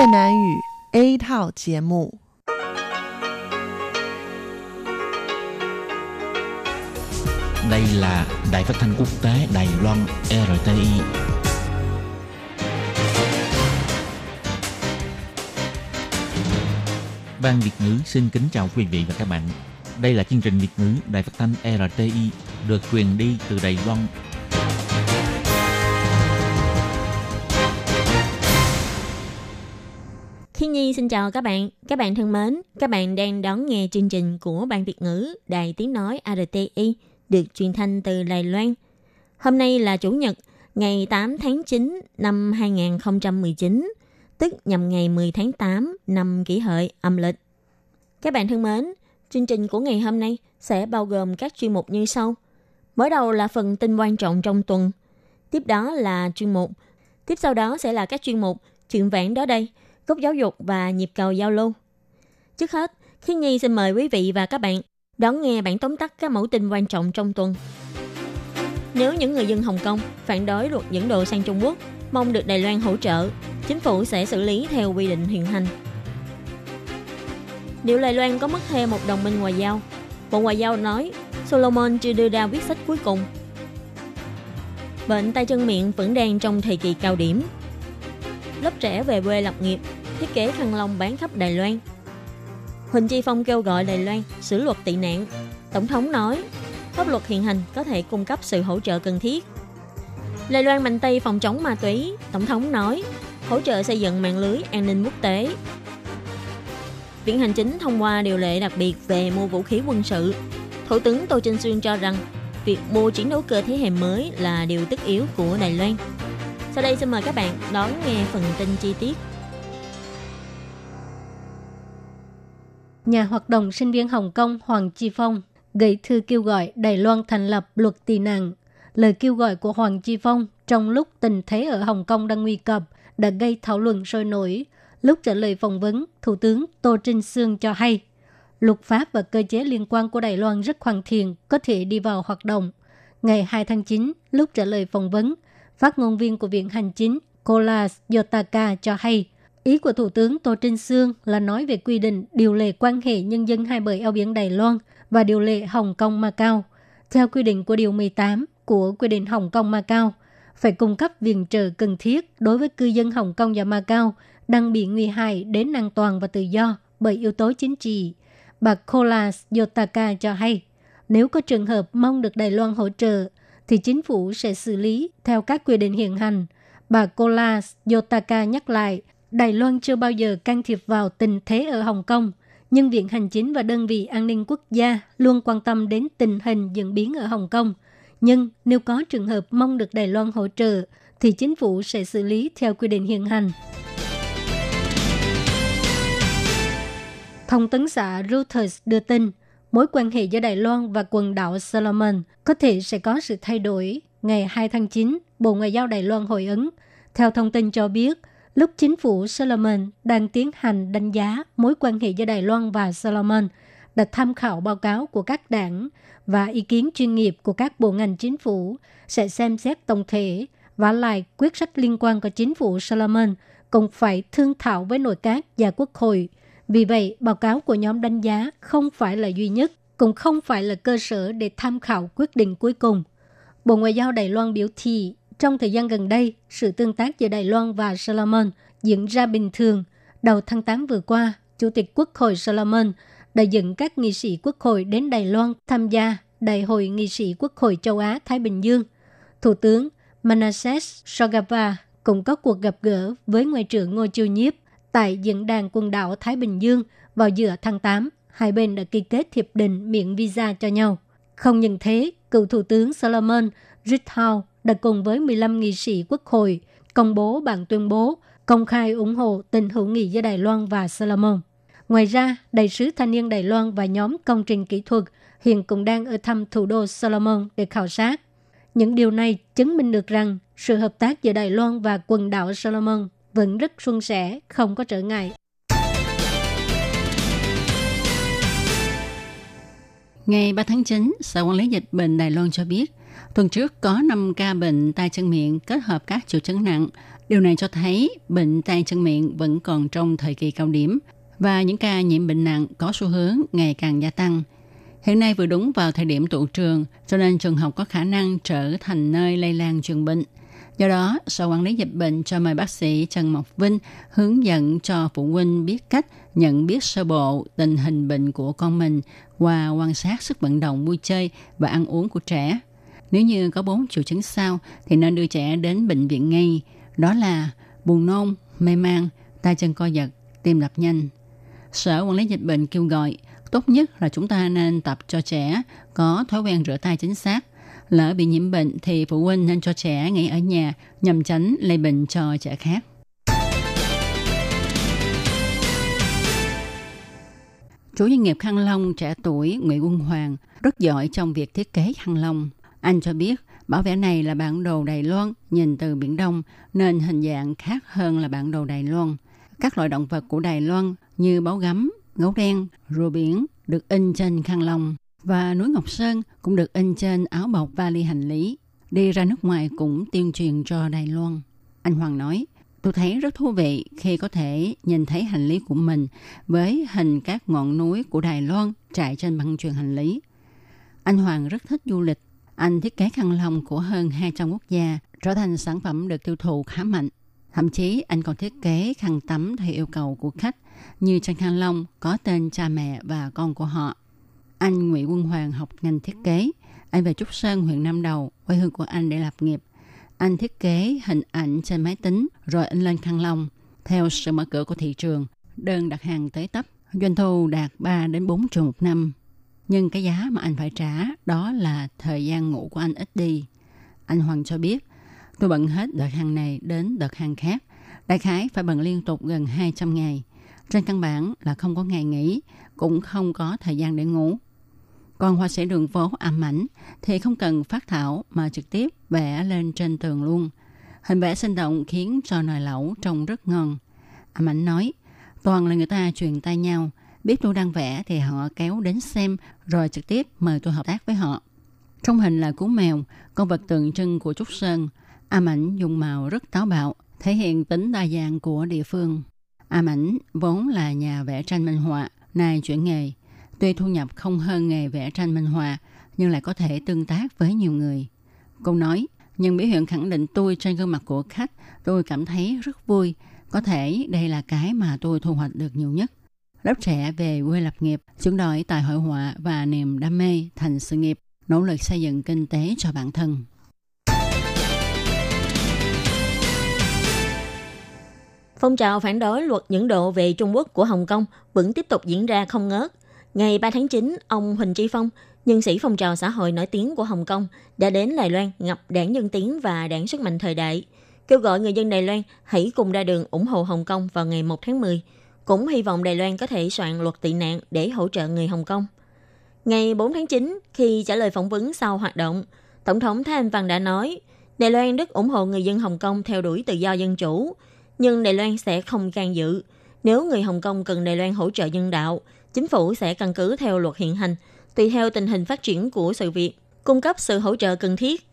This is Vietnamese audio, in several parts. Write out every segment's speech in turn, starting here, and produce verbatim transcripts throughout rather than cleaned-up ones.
Việt Nam ngữ A thảo节目. Đây là Đài Phát thanh Quốc tế Đài Loan rờ tê i. Ban Việt ngữ xin kính chào quý vị và các bạn. Đây là chương trình Việt ngữ Đài Phát thanh rờ tê i được truyền đi từ Đài Loan. Thiên Nhi xin chào các bạn. Các bạn thân mến, các bạn đang đón nghe chương trình của Ban Việt ngữ Đài Tiếng Nói rờ tê i được truyền thanh từ Đài Loan. Hôm nay là Chủ nhật, ngày tám tháng chín năm hai nghìn không trăm mười chín, tức nhằm ngày mười tháng tám năm Kỷ Hợi âm lịch. Các bạn thân mến, chương trình của ngày hôm nay sẽ bao gồm các chuyên mục như sau. Mở đầu là phần tin quan trọng trong tuần, tiếp đó là chuyên mục. Tiếp sau đó sẽ là các chuyên mục Chuyện vãng đó đây, Góc giáo dục và Nhịp cầu giao lưu. Trước hết, Khiến Nhi xin mời quý vị và các bạn đón nghe bản tóm tắt các mẫu tin quan trọng trong tuần. Nếu những người dân Hồng Kông phản đối luật dẫn độ sang Trung Quốc, mong được Đài Loan hỗ trợ, chính phủ sẽ xử lý theo quy định hiện hành. Liệu Đài Loan có mất thêm một đồng minh ngoại giao? Bộ Ngoại giao nói Solomon chưa đưa ra quyết sách cuối cùng. Bệnh tay chân miệng vẫn đang trong thời kỳ cao điểm. Lớp trẻ về quê lập nghiệp, thiết kế khăn lông bán khắp Đài Loan. Huỳnh Tri Phong kêu gọi Đài Loan sửa luật tị nạn. Tổng thống nói, pháp luật hiện hành có thể cung cấp sự hỗ trợ cần thiết. Đài Loan mạnh tay phòng chống ma túy. Tổng thống nói, hỗ trợ xây dựng mạng lưới an ninh quốc tế. Viện Hành chính thông qua điều lệ đặc biệt về mua vũ khí quân sự. Thủ tướng Tô Trinh Xương cho rằng, việc mua chiến đấu cơ thế hệ mới là điều tất yếu của Đài Loan. Sau đây xin mời các bạn đón nghe phần tin chi tiết. Nhà hoạt động sinh viên Hồng Kông Hoàng Chi Phong gửi thư kêu gọi Đài Loan thành lập luật tị nạn. Lời kêu gọi của Hoàng Chi Phong trong lúc tình thế ở Hồng Kông đang nguy cấp đã gây thảo luận sôi nổi. Lúc trả lời phỏng vấn, Thủ tướng Tô Trinh Xương cho hay, luật pháp và cơ chế liên quan của Đài Loan rất hoàn thiện, có thể đi vào hoạt động. Ngày hai tháng chín, lúc trả lời phỏng vấn, phát ngôn viên của Viện Hành chính Kolas Yotaka cho hay, ý của Thủ tướng Tô Trinh Xương là nói về quy định điều lệ quan hệ nhân dân hai bờ eo biển Đài Loan và điều lệ Hồng Kông-Macau. Theo quy định của Điều mười tám của quy định Hồng Kông-Macau, phải cung cấp viện trợ cần thiết đối với cư dân Hồng Kông và Macau đang bị nguy hại đến an toàn và tự do bởi yếu tố chính trị. Bà Kolas Yotaka cho hay, nếu có trường hợp mong được Đài Loan hỗ trợ, thì chính phủ sẽ xử lý theo các quy định hiện hành. Bà Kolas Yotaka nhắc lại, Đài Loan chưa bao giờ can thiệp vào tình thế ở Hồng Kông, nhưng Viện Hành chính và đơn vị an ninh quốc gia luôn quan tâm đến tình hình diễn biến ở Hồng Kông. Nhưng nếu có trường hợp mong được Đài Loan hỗ trợ, thì chính phủ sẽ xử lý theo quy định hiện hành. Thông tấn xã Reuters đưa tin, mối quan hệ giữa Đài Loan và quần đảo Solomon có thể sẽ có sự thay đổi. Ngày hai tháng chín, Bộ Ngoại giao Đài Loan hồi ứng. Theo thông tin cho biết, lúc chính phủ Solomon đang tiến hành đánh giá mối quan hệ giữa Đài Loan và Solomon, đã tham khảo báo cáo của các đảng và ý kiến chuyên nghiệp của các bộ ngành chính phủ, sẽ xem xét tổng thể và lại quyết sách liên quan của chính phủ Solomon cũng phải thương thảo với nội các và quốc hội. Vì vậy, báo cáo của nhóm đánh giá không phải là duy nhất, cũng không phải là cơ sở để tham khảo quyết định cuối cùng. Bộ Ngoại giao Đài Loan biểu thị, trong thời gian gần đây, sự tương tác giữa Đài Loan và Solomon diễn ra bình thường. Đầu tháng tám vừa qua, Chủ tịch Quốc hội Solomon đã dẫn các nghị sĩ quốc hội đến Đài Loan tham gia Đại hội nghị sĩ quốc hội châu Á-Thái Bình Dương. Thủ tướng Manasseh Sogavare cũng có cuộc gặp gỡ với Ngoại trưởng Ngô Chiêu Nhiếp tại diễn đàn quần đảo Thái Bình Dương vào giữa tháng tám, hai bên đã ký kết hiệp định miễn visa cho nhau. Không những thế, cựu Thủ tướng Solomon Rithale đã cùng với mười lăm nghị sĩ quốc hội công bố bản tuyên bố công khai ủng hộ tình hữu nghị giữa Đài Loan và Solomon. Ngoài ra, Đại sứ Thanh niên Đài Loan và nhóm công trình kỹ thuật hiện cũng đang ở thăm thủ đô Solomon để khảo sát. Những điều này chứng minh được rằng sự hợp tác giữa Đài Loan và quần đảo Solomon vẫn rất suôn sẻ, không có trở ngại. Ngày ba tháng chín, Sở Quản lý Dịch bệnh Đài Loan cho biết, tuần trước có năm ca bệnh tay chân miệng kết hợp các triệu chứng nặng Điều này cho thấy bệnh tay chân miệng vẫn còn trong thời kỳ cao điểm và những ca nhiễm bệnh nặng có xu hướng ngày càng gia tăng. Hiện nay vừa đúng vào thời điểm tụ trường, cho nên trường học có khả năng trở thành nơi lây lan truyền bệnh. Do đó, Sở Quản lý Dịch bệnh cho mời bác sĩ Trần Mộc Vinh hướng dẫn cho phụ huynh biết cách nhận biết sơ bộ tình hình bệnh của con mình qua quan sát sức vận động, vui chơi và ăn uống của trẻ. Nếu như có bốn triệu chứng sau thì nên đưa trẻ đến bệnh viện ngay, đó là buồn nôn, mê man, tay chân co giật, tim đập nhanh. Sở Quản lý Dịch bệnh kêu gọi tốt nhất là chúng ta nên tập cho trẻ có thói quen rửa tay chính xác. Lỡ bị nhiễm bệnh thì phụ huynh nên cho trẻ nghỉ ở nhà nhằm tránh lây bệnh cho trẻ khác. Chủ doanh nghiệp khăn lông trẻ tuổi Nguyễn Quân Hoàng rất giỏi trong việc thiết kế khăn lông. Anh cho biết bản vẽ này là bản đồ Đài Loan nhìn từ Biển Đông nên hình dạng khác hơn là bản đồ Đài Loan. Các loại động vật của Đài Loan như báo gấm, gấu đen, rùa biển được in trên khăn lông. Và núi Ngọc Sơn cũng được in trên áo bọc vali hành lý. Đi ra nước ngoài cũng tuyên truyền cho Đài Loan. Anh Hoàng nói, tôi thấy rất thú vị khi có thể nhìn thấy hành lý của mình với hình các ngọn núi của Đài Loan trải trên băng chuyền hành lý. Anh Hoàng rất thích du lịch. Anh thiết kế khăn lông của hơn hai trăm quốc gia trở thành sản phẩm được tiêu thụ khá mạnh. Thậm chí anh còn thiết kế khăn tắm theo yêu cầu của khách như trên khăn lông có tên cha mẹ và con của họ. Anh Nguyễn Quân Hoàng học ngành thiết kế. Anh về Trúc Sơn, huyện Nam Đầu, quê hương của anh để lập nghiệp. Anh thiết kế hình ảnh trên máy tính rồi in lên khăn lông. Theo sự mở cửa của thị trường, đơn đặt hàng tới tấp, doanh thu đạt ba đến bốn triệu một năm. Nhưng cái giá mà anh phải trả đó là thời gian ngủ của anh ít đi. Anh Hoàng cho biết, tôi bận hết đợt hàng này đến đợt hàng khác. Đại khái phải bận liên tục gần hai trăm ngày. Trên căn bản là không có ngày nghỉ, cũng không có thời gian để ngủ. Còn họa sĩ đường phố Ám Ảnh thì không cần phát thảo mà trực tiếp vẽ lên trên tường luôn. Hình vẽ sinh động khiến cho nồi lẩu trông rất ngon. Ám Ảnh nói, toàn là người ta truyền tay nhau. Biết tôi đang vẽ thì họ kéo đến xem rồi trực tiếp mời tôi hợp tác với họ. Trong hình là cú mèo, con vật tượng trưng của Trúc Sơn. Ám Ảnh dùng màu rất táo bạo, thể hiện tính đa dạng của địa phương. Ám Ảnh vốn là nhà vẽ tranh minh họa, nay chuyển nghề. Tuy thu nhập không hơn nghề vẽ tranh minh họa, nhưng lại có thể tương tác với nhiều người. Cô nói, những biểu hiện khẳng định tôi trên gương mặt của khách, tôi cảm thấy rất vui. Có thể đây là cái mà tôi thu hoạch được nhiều nhất. Lớp trẻ về quê lập nghiệp, chuyển đổi tài hội họa và niềm đam mê thành sự nghiệp, nỗ lực xây dựng kinh tế cho bản thân. Phong trào phản đối luật những độ về Trung Quốc của Hồng Kông vẫn tiếp tục diễn ra không ngớt. Ngày ba tháng chín, ông Huỳnh Tri Phong, nhân sĩ phong trào xã hội nổi tiếng của Hồng Kông, đã đến Đài Loan gặp đảng Dân Tiến và đảng Sức Mạnh Thời Đại, kêu gọi người dân Đài Loan hãy cùng ra đường ủng hộ Hồng Kông vào ngày một tháng mười, cũng hy vọng Đài Loan có thể soạn luật tị nạn để hỗ trợ người Hồng Kông. Ngày bốn tháng chín, khi trả lời phỏng vấn sau hoạt động, Tổng thống Thái Anh Văn đã nói, Đài Loan rất ủng hộ người dân Hồng Kông theo đuổi tự do dân chủ, nhưng Đài Loan sẽ không can dự. Nếu người Hồng Kông cần Đài Loan hỗ trợ nhân đạo, chính phủ sẽ căn cứ theo luật hiện hành, tùy theo tình hình phát triển của sự việc, cung cấp sự hỗ trợ cần thiết.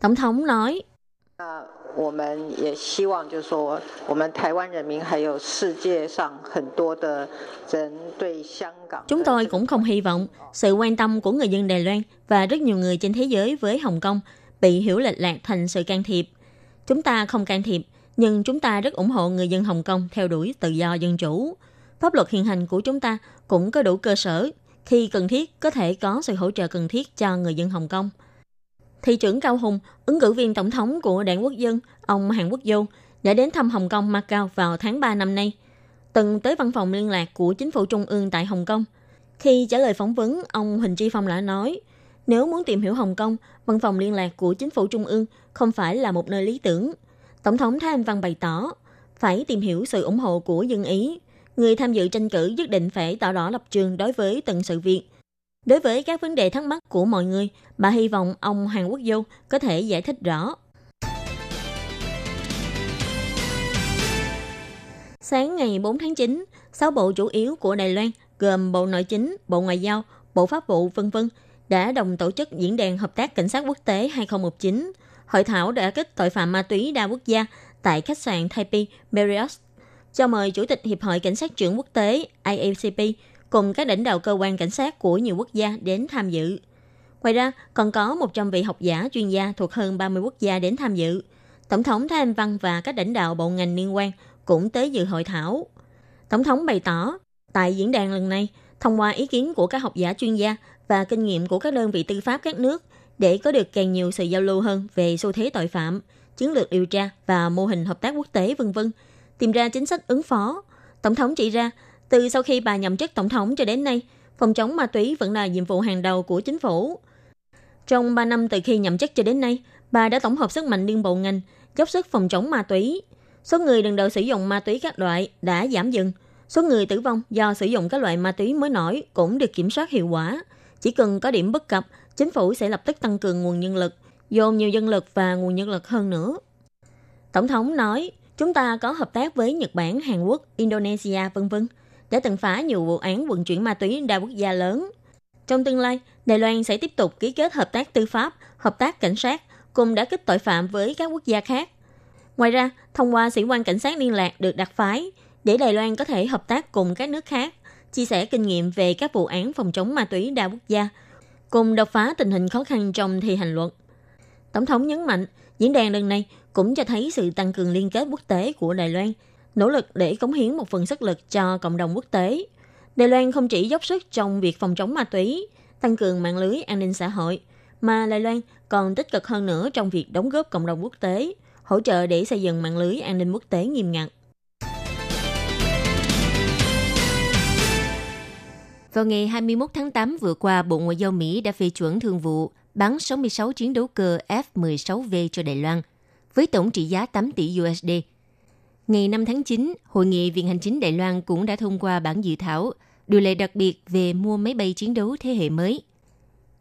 Tổng thống nói, chúng tôi cũng không hy vọng sự quan tâm của người dân Đài Loan và rất nhiều người trên thế giới với Hồng Kông bị hiểu lệch lạc thành sự can thiệp. Chúng ta không can thiệp, nhưng chúng ta rất ủng hộ người dân Hồng Kông theo đuổi tự do dân chủ. Pháp luật hiện hành của chúng ta cũng có đủ cơ sở, khi cần thiết có thể có sự hỗ trợ cần thiết cho người dân Hồng Kông. Thị trưởng Cao Hùng, ứng cử viên tổng thống của Đảng Quốc dân, ông Hàn Quốc Dô, đã đến thăm Hồng Kông Macau vào tháng ba năm nay, từng tới văn phòng liên lạc của chính phủ trung ương tại Hồng Kông. Khi trả lời phỏng vấn, ông Huỳnh Tri Phong đã nói, nếu muốn tìm hiểu Hồng Kông, văn phòng liên lạc của chính phủ trung ương không phải là một nơi lý tưởng. Tổng thống Thái Anh Văn bày tỏ, phải tìm hiểu sự ủng hộ của dân Ý. Người tham dự tranh cử nhất định phải tỏ rõ lập trường đối với từng sự việc. Đối với các vấn đề thắc mắc của mọi người, bà hy vọng ông Hàn Quốc Dô có thể giải thích rõ. Sáng ngày bốn tháng chín, sáu bộ chủ yếu của Đài Loan gồm Bộ Nội chính, Bộ Ngoại giao, Bộ Pháp vụ vân vân đã đồng tổ chức diễn đàn hợp tác cảnh sát quốc tế hai không một chín, hội thảo đã kích tội phạm ma túy đa quốc gia tại khách sạn Taipei Marriott, cho mời Chủ tịch Hiệp hội Cảnh sát trưởng quốc tế I A C P cùng các lãnh đạo cơ quan cảnh sát của nhiều quốc gia đến tham dự. Ngoài ra, còn có một trăm vị học giả chuyên gia thuộc hơn ba mươi quốc gia đến tham dự. Tổng thống Thái Anh Văn và các lãnh đạo bộ ngành liên quan cũng tới dự hội thảo. Tổng thống bày tỏ, tại diễn đàn lần này, thông qua ý kiến của các học giả chuyên gia và kinh nghiệm của các đơn vị tư pháp các nước để có được càng nhiều sự giao lưu hơn về xu thế tội phạm, chiến lược điều tra và mô hình hợp tác quốc tế vân vân, tìm ra chính sách ứng phó. Tổng thống chỉ ra, từ sau khi bà nhậm chức tổng thống cho đến nay, phòng chống ma túy vẫn là nhiệm vụ hàng đầu của chính phủ. Trong ba năm từ khi nhậm chức cho đến nay, bà đã tổng hợp sức mạnh liên bộ ngành, dốc sức phòng chống ma túy. Số người lần đầu sử dụng ma túy các loại đã giảm dần. Số người tử vong do sử dụng các loại ma túy mới nổi cũng được kiểm soát hiệu quả. Chỉ cần có điểm bất cập, chính phủ sẽ lập tức tăng cường nguồn nhân lực, dồn nhiều nhân lực và nguồn nhân lực hơn nữa. Tổng thống nói, chúng ta có hợp tác với Nhật Bản, Hàn Quốc, Indonesia, vân vân, đã từng phá nhiều vụ án vận chuyển ma túy đa quốc gia lớn. Trong tương lai, Đài Loan sẽ tiếp tục ký kết hợp tác tư pháp, hợp tác cảnh sát, cùng đả kích tội phạm với các quốc gia khác. Ngoài ra, thông qua sĩ quan cảnh sát liên lạc được đặc phái, để Đài Loan có thể hợp tác cùng các nước khác, chia sẻ kinh nghiệm về các vụ án phòng chống ma túy đa quốc gia, cùng đột phá tình hình khó khăn trong thi hành luật. Tổng thống nhấn mạnh, diễn đàn lần này cũng cho thấy sự tăng cường liên kết quốc tế của Đài Loan, nỗ lực để cống hiến một phần sức lực cho cộng đồng quốc tế. Đài Loan không chỉ dốc sức trong việc phòng chống ma túy, tăng cường mạng lưới an ninh xã hội, mà Đài Loan còn tích cực hơn nữa trong việc đóng góp cộng đồng quốc tế, hỗ trợ để xây dựng mạng lưới an ninh quốc tế nghiêm ngặt. Vào ngày hai mươi mốt tháng tám vừa qua, Bộ Ngoại giao Mỹ đã phê chuẩn thương vụ bán sáu mươi sáu chiến đấu cơ F mười sáu V cho Đài Loan, với tổng trị giá tám tỷ đô la. Ngày năm tháng chín, Hội nghị Viện Hành chính Đài Loan cũng đã thông qua bản dự thảo điều lệ đặc biệt về mua máy bay chiến đấu thế hệ mới.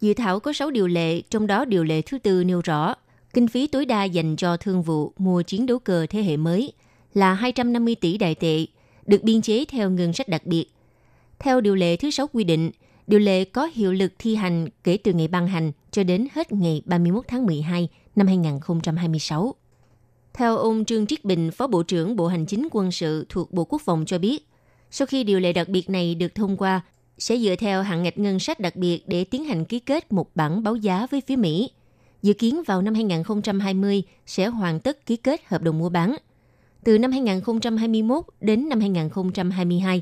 Dự thảo có sáu điều lệ, trong đó điều lệ thứ tư nêu rõ, kinh phí tối đa dành cho thương vụ mua chiến đấu cơ thế hệ mới là hai trăm năm mươi tỷ đài tệ, được biên chế theo ngân sách đặc biệt. Theo điều lệ thứ sáu quy định, điều lệ có hiệu lực thi hành kể từ ngày ban hành cho đến hết ngày ba mươi mốt tháng mười hai năm hai nghìn không trăm hai mươi sáu. Theo ông Trương Triết Bình, Phó Bộ trưởng Bộ Hành chính Quân sự thuộc Bộ Quốc phòng cho biết, sau khi điều lệ đặc biệt này được thông qua, sẽ dựa theo hạn ngạch ngân sách đặc biệt để tiến hành ký kết một bản báo giá với phía Mỹ. Dự kiến vào năm hai không hai không sẽ hoàn tất ký kết hợp đồng mua bán. Từ năm hai không hai mốt đến năm hai không hai hai,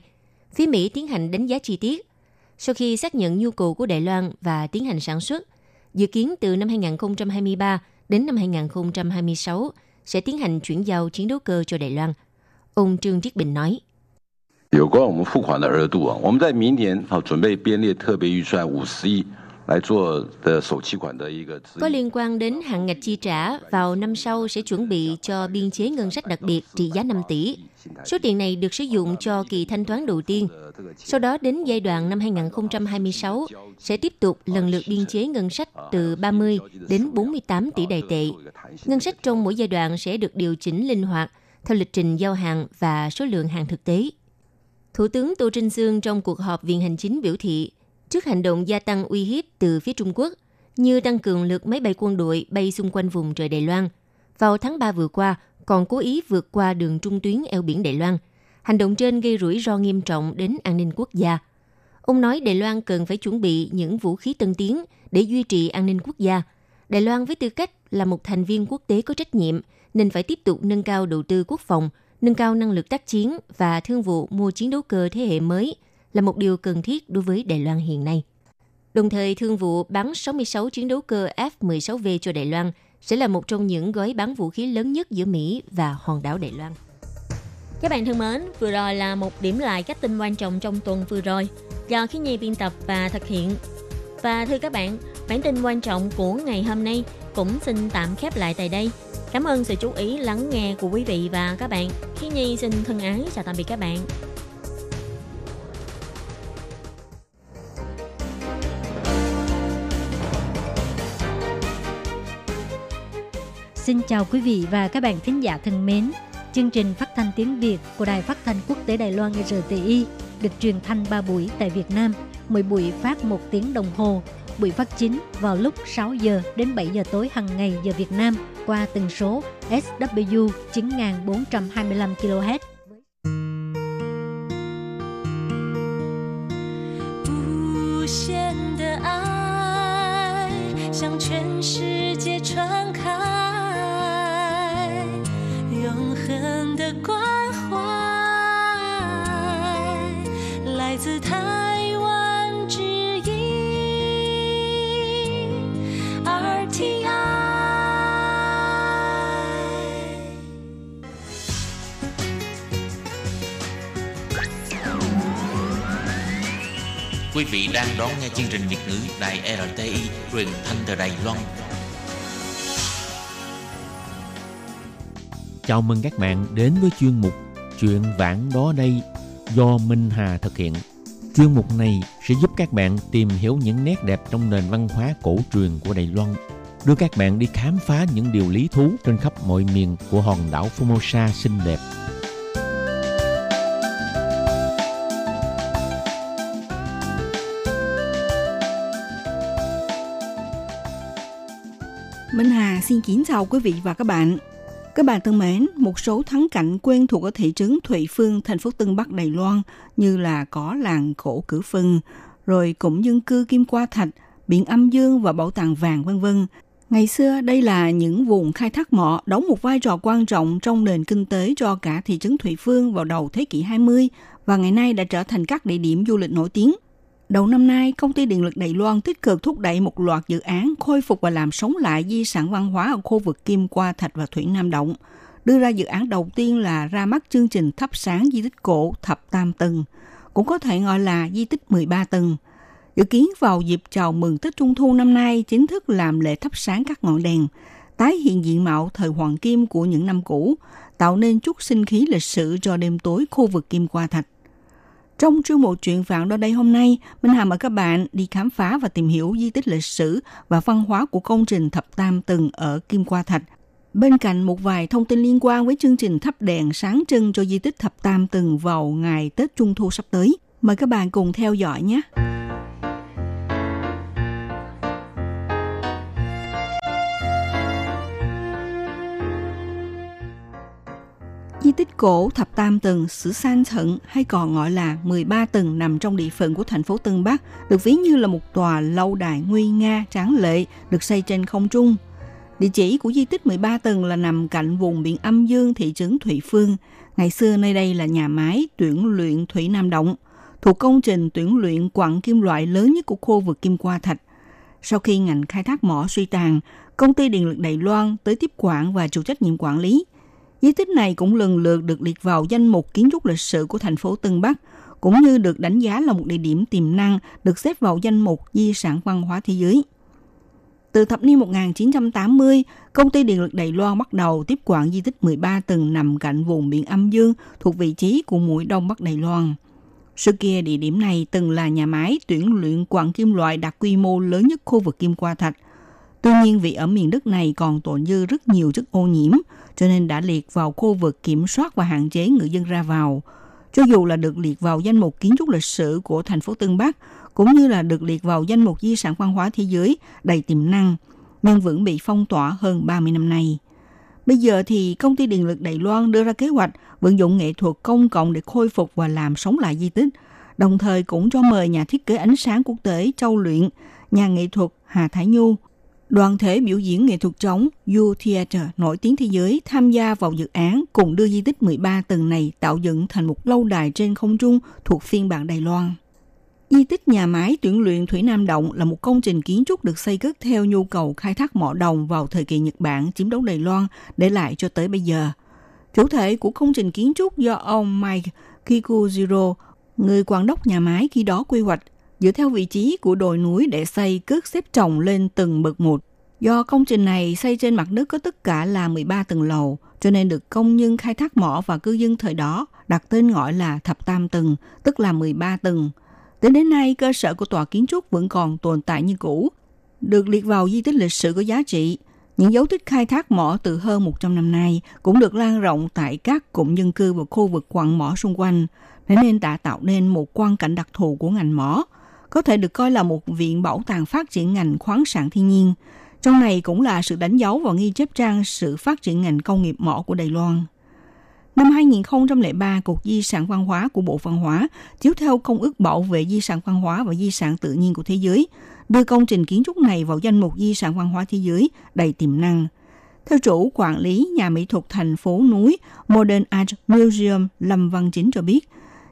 phía Mỹ tiến hành đánh giá chi tiết. Sau khi xác nhận nhu cầu của Đài Loan và tiến hành sản xuất, dự kiến từ năm hai không hai ba đến năm hai không hai sáu sẽ tiến hành chuyển giao chiến đấu cơ cho Đài Loan. Ông Trương Triết Bình nói. Có liên quan đến hạn ngạch chi trả, vào năm sau sẽ chuẩn bị cho biên chế ngân sách đặc biệt trị giá năm tỷ. Số tiền này được sử dụng cho kỳ thanh toán đầu tiên. Sau đó đến giai đoạn năm hai không hai sáu sẽ tiếp tục lần lượt biên chế ngân sách từ ba mươi đến bốn mươi tám tỷ đài tệ. Ngân sách trong mỗi giai đoạn sẽ được điều chỉnh linh hoạt theo lịch trình giao hàng và số lượng hàng thực tế. Thủ tướng Tô Trinh Xương trong cuộc họp Viện Hành chính biểu thị, trước hành động gia tăng uy hiếp từ phía Trung Quốc, như tăng cường lượt máy bay quân đội bay xung quanh vùng trời Đài Loan, vào tháng ba vừa qua còn cố ý vượt qua đường trung tuyến eo biển Đài Loan. Hành động trên gây rủi ro nghiêm trọng đến an ninh quốc gia. Ông nói Đài Loan cần phải chuẩn bị những vũ khí tân tiến để duy trì an ninh quốc gia. Đài Loan với tư cách là một thành viên quốc tế có trách nhiệm nên phải tiếp tục nâng cao đầu tư quốc phòng, nâng cao năng lực tác chiến và thương vụ mua chiến đấu cơ thế hệ mới là một điều cần thiết đối với Đài Loan hiện nay. Đồng thời, thương vụ bán sáu mươi sáu chiến đấu cơ F mười sáu V cho Đài Loan sẽ là một trong những gói bán vũ khí lớn nhất giữa Mỹ và hòn đảo Đài Loan. Các bạn thân mến, vừa rồi là một điểm lại các tin quan trọng trong tuần vừa rồi do Khí Nhi biên tập và thực hiện. Và thưa các bạn, bản tin quan trọng của ngày hôm nay cũng xin tạm khép lại tại đây. Cảm ơn sự chú ý lắng nghe của quý vị và các bạn. Khí Nhi xin thân ái chào tạm biệt các bạn. Xin chào quý vị và các bạn thính giả thân mến. Chương trình phát thanh tiếng Việt của Đài Phát thanh Quốc tế Đài Loan R T I được truyền thanh ba buổi tại Việt Nam, mỗi buổi phát một tiếng đồng hồ bị phát chín vào lúc sáu giờ đến bảy giờ tối hàng ngày giờ Việt Nam qua tần số ét vê kép chín nghìn bốn trăm hai mươi lăm kHz. Quý vị đang đón nghe chương trình Việt ngữ Đài rờ tê i truyền thanh từ Đài Loan. Chào mừng các bạn đến với chuyên mục Chuyện vãng đó đây do Minh Hà thực hiện. Chuyên mục này sẽ giúp các bạn tìm hiểu những nét đẹp trong nền văn hóa cổ truyền của Đài Loan, đưa các bạn đi khám phá những điều lý thú trên khắp mọi miền của hòn đảo Formosa xinh đẹp. Minh Hà xin kính chào quý vị và các bạn. Các bạn thân mến, một số thắng cảnh quen thuộc ở thị trấn Thụy Phương, thành phố Tân Bắc Đài Loan như là có làng cổ Cửa Phân, rồi cụm dân cư Kim Qua Thạch, biển âm dương và bảo tàng vàng vân vân. Ngày xưa đây là những vùng khai thác mỏ đóng một vai trò quan trọng trong nền kinh tế cho cả thị trấn Thụy Phương vào đầu thế kỷ hai mươi và ngày nay đã trở thành các địa điểm du lịch nổi tiếng. Đầu năm nay, Công ty Điện lực Đài Loan tích cực thúc đẩy một loạt dự án khôi phục và làm sống lại di sản văn hóa ở khu vực Kim Qua Thạch và Thủy Nam Động. Đưa ra dự án đầu tiên là ra mắt chương trình thắp sáng di tích cổ Thập Tam tầng, cũng có thể gọi là di tích mười ba tầng. Dự kiến vào dịp chào mừng Tết Trung Thu năm nay chính thức làm lễ thắp sáng các ngọn đèn, tái hiện diện mạo thời hoàng kim của những năm cũ, tạo nên chút sinh khí lịch sử cho đêm tối khu vực Kim Qua Thạch. Trong chương mục Chuyện vãng đó đây hôm nay, Minh Hà mời các bạn đi khám phá và tìm hiểu di tích lịch sử và văn hóa của công trình Thập Tam Tầng ở Kim Qua Thạch. Bên cạnh một vài thông tin liên quan với chương trình thắp đèn sáng trưng cho di tích Thập Tam Tầng vào ngày Tết Trung Thu sắp tới. Mời các bạn cùng theo dõi nhé! Di tích cổ Thập Tam Tầng Sử San Thận hay còn gọi là mười ba tầng nằm trong địa phận của thành phố Tân Bắc, được ví như là một tòa lâu đài nguy nga tráng lệ được xây trên không trung. Địa chỉ của di tích mười ba tầng là nằm cạnh vùng biển âm dương thị trấn Thụy Phương. Ngày xưa nơi đây là nhà máy tuyển luyện Thủy Nam Động, thuộc công trình tuyển luyện quặng kim loại lớn nhất của khu vực Kim Qua Thạch. Sau khi ngành khai thác mỏ suy tàn, Công ty Điện lực Đài Loan tới tiếp quản và chịu trách nhiệm quản lý. Di tích này cũng lần lượt được liệt vào danh mục kiến trúc lịch sử của thành phố Tân Bắc, cũng như được đánh giá là một địa điểm tiềm năng được xếp vào danh mục di sản văn hóa thế giới. Từ thập niên một nghìn chín trăm tám mươi, Công ty Điện lực Đài Loan bắt đầu tiếp quản di tích mười ba tầng nằm cạnh vùng biển âm dương thuộc vị trí của mũi Đông Bắc Đài Loan. Xưa kia, địa điểm này từng là nhà máy tuyển luyện quặng kim loại đạt quy mô lớn nhất khu vực Kim Qua Thạch. Tuy nhiên, vì ở miền đất này còn tồn dư rất nhiều chất ô nhiễm, cho nên đã liệt vào khu vực kiểm soát và hạn chế người dân ra vào. Cho dù là được liệt vào danh mục kiến trúc lịch sử của thành phố Tân Bắc, cũng như là được liệt vào danh mục di sản văn hóa thế giới đầy tiềm năng, nhưng vẫn bị phong tỏa hơn ba mươi năm nay. Bây giờ thì Công ty Điện lực Đài Loan đưa ra kế hoạch vận dụng nghệ thuật công cộng để khôi phục và làm sống lại di tích, đồng thời cũng cho mời nhà thiết kế ánh sáng quốc tế Châu Luyện, nhà nghệ thuật Hà Thái Nhu, đoàn thể biểu diễn nghệ thuật trống You Theater nổi tiếng thế giới tham gia vào dự án cùng đưa di tích mười ba tầng này tạo dựng thành một lâu đài trên không trung thuộc phiên bản Đài Loan. Di tích nhà máy tuyển luyện Thủy Nam Động là một công trình kiến trúc được xây cất theo nhu cầu khai thác mỏ đồng vào thời kỳ Nhật Bản chiếm đóng Đài Loan để lại cho tới bây giờ. Chủ thể của công trình kiến trúc do ông Mike Kikujiro, người quản đốc nhà máy khi đó quy hoạch, dựa theo vị trí của đồi núi để xây cất xếp chồng lên từng bậc một. Do công trình này xây trên mặt đất có tất cả là mười ba tầng lầu, cho nên được công nhân khai thác mỏ và cư dân thời đó đặt tên gọi là Thập Tam tầng, tức là mười ba tầng. Đến đến nay, cơ sở của tòa kiến trúc vẫn còn tồn tại như cũ, được liệt vào di tích lịch sử có giá trị. Những dấu tích khai thác mỏ từ hơn một trăm năm nay cũng được lan rộng tại các cụm dân cư và khu vực quặng mỏ xung quanh, thế nên đã tạo nên một quang cảnh đặc thù của ngành mỏ, có thể được coi là một viện bảo tàng phát triển ngành khoáng sản thiên nhiên. Trong này cũng là sự đánh dấu và ghi chép trang sự phát triển ngành công nghiệp mỏ của Đài Loan. Năm hai nghìn không trăm lẻ ba, Cục Di sản Văn hóa của Bộ Văn hóa, chiếu theo Công ước Bảo vệ Di sản Văn hóa và Di sản Tự nhiên của Thế giới, đưa công trình kiến trúc này vào danh mục Di sản Văn hóa Thế giới đầy tiềm năng. Theo chủ quản lý nhà mỹ thuật thành phố núi Modern Art Museum Lâm Văn Chính cho biết,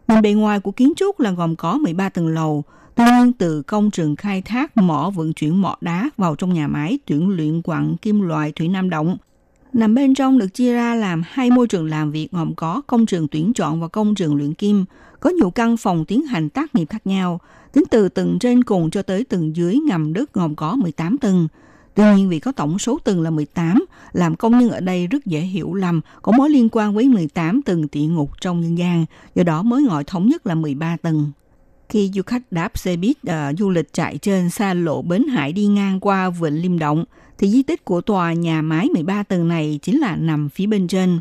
nhìn bề ngoài của kiến trúc là gồm có mười ba tầng lầu, tuy nhiên từ công trường khai thác mỏ vận chuyển mỏ đá vào trong nhà máy tuyển luyện quặng kim loại Thủy Nam Động. Nằm bên trong được chia ra làm hai môi trường làm việc gồm có công trường tuyển chọn và công trường luyện kim, có nhiều căn phòng tiến hành tác nghiệp khác nhau, tính từ tầng trên cùng cho tới tầng dưới ngầm đất gồm có mười tám tầng. Tuy nhiên vì có tổng số tầng là mười tám, làm công nhân ở đây rất dễ hiểu lầm, có mối liên quan với mười tám tầng địa ngục trong nhân gian, do đó mới gọi thống nhất là mười ba tầng. Khi du khách đáp xe buýt uh, du lịch chạy trên xa lộ Bến Hải đi ngang qua Vịnh Liêm Động, thì di tích của tòa nhà mái mười ba tầng này chính là nằm phía bên trên.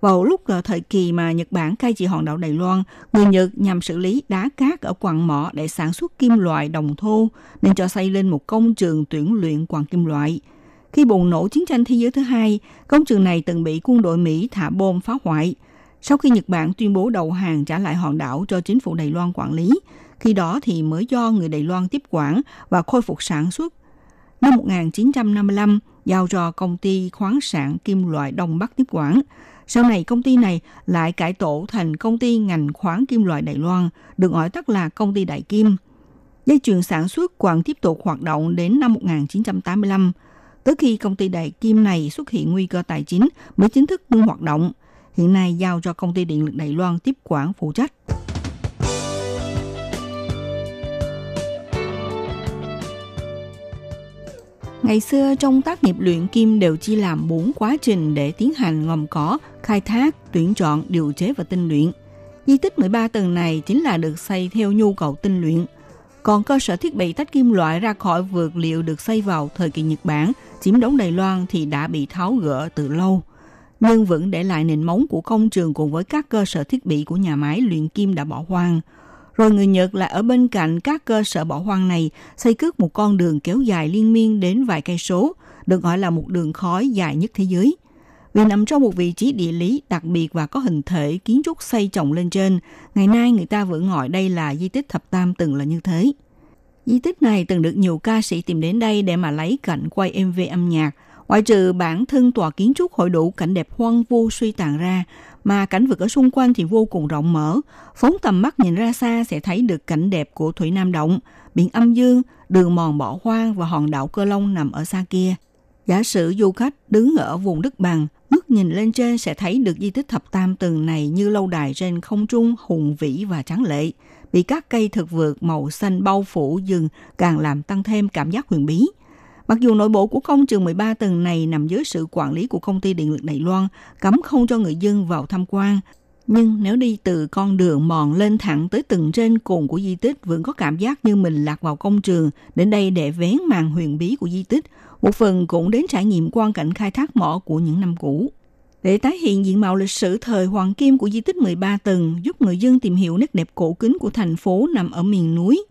Vào lúc thời kỳ mà Nhật Bản cai trị hòn đảo Đài Loan, người Nhật nhằm xử lý đá cát ở quặng mỏ để sản xuất kim loại đồng thô, nên cho xây lên một công trường tuyển luyện quặng kim loại. Khi bùng nổ chiến tranh thế giới thứ hai, công trường này từng bị quân đội Mỹ thả bom phá hoại. Sau khi Nhật Bản tuyên bố đầu hàng trả lại hòn đảo cho chính phủ Đài Loan quản lý, khi đó thì mới do người Đài Loan tiếp quản và khôi phục sản xuất. Năm một nghìn chín trăm năm mươi lăm, giao cho công ty khoáng sản kim loại Đông Bắc tiếp quản. Sau này, công ty này lại cải tổ thành công ty ngành khoáng kim loại Đài Loan, được gọi tắt là công ty Đại Kim. Dây chuyền sản xuất còn tiếp tục hoạt động đến năm một nghìn chín trăm tám mươi lăm, tới khi công ty Đại Kim này xuất hiện nguy cơ tài chính mới chính thức ngưng hoạt động. Hiện nay giao cho công ty điện lực Đài Loan tiếp quản phụ trách. Ngày xưa trong tác nghiệp luyện kim đều chia làm bốn quá trình để tiến hành gồm có khai thác, tuyển chọn, điều chế và tinh luyện. Di tích mười ba tầng này chính là được xây theo nhu cầu tinh luyện. Còn cơ sở thiết bị tách kim loại ra khỏi vật liệu được xây vào thời kỳ Nhật Bản, chiếm đóng Đài Loan thì đã bị tháo gỡ từ lâu. Nhưng vẫn để lại nền móng của công trường cùng với các cơ sở thiết bị của nhà máy luyện kim đã bỏ hoang. Rồi người Nhật lại ở bên cạnh các cơ sở bỏ hoang này xây cất một con đường kéo dài liên miên đến vài cây số, được gọi là một đường khói dài nhất thế giới. Vì nằm trong một vị trí địa lý đặc biệt và có hình thể kiến trúc xây chồng lên trên, ngày nay người ta vẫn gọi đây là di tích Thập Tam Tầng là như thế. Di tích này từng được nhiều ca sĩ tìm đến đây để mà lấy cảnh quay em vê âm nhạc. Ngoại trừ bản thân tòa kiến trúc hội đủ cảnh đẹp hoang vu suy tàn ra, mà cảnh vực ở xung quanh thì vô cùng rộng mở. Phóng tầm mắt nhìn ra xa sẽ thấy được cảnh đẹp của Thủy Nam Động, biển âm dương, đường mòn bỏ hoang và hòn đảo Cơ Long nằm ở xa kia. Giả sử du khách đứng ở vùng đất bằng, ngước nhìn lên trên sẽ thấy được di tích Thập Tam Tầng này như lâu đài trên không trung hùng vĩ và tráng lệ, bị các cây thực vật màu xanh bao phủ rừng càng làm tăng thêm cảm giác huyền bí. Mặc dù nội bộ của công trường mười ba tầng này nằm dưới sự quản lý của công ty điện lực Đài Loan, cấm không cho người dân vào tham quan, nhưng nếu đi từ con đường mòn lên thẳng tới tầng trên cùng của di tích vẫn có cảm giác như mình lạc vào công trường, đến đây để vén màn huyền bí của di tích, một phần cũng đến trải nghiệm quan cảnh khai thác mỏ của những năm cũ. Để tái hiện diện mạo lịch sử thời hoàng kim của di tích mười ba tầng, giúp người dân tìm hiểu nét đẹp cổ kính của thành phố nằm ở miền núi,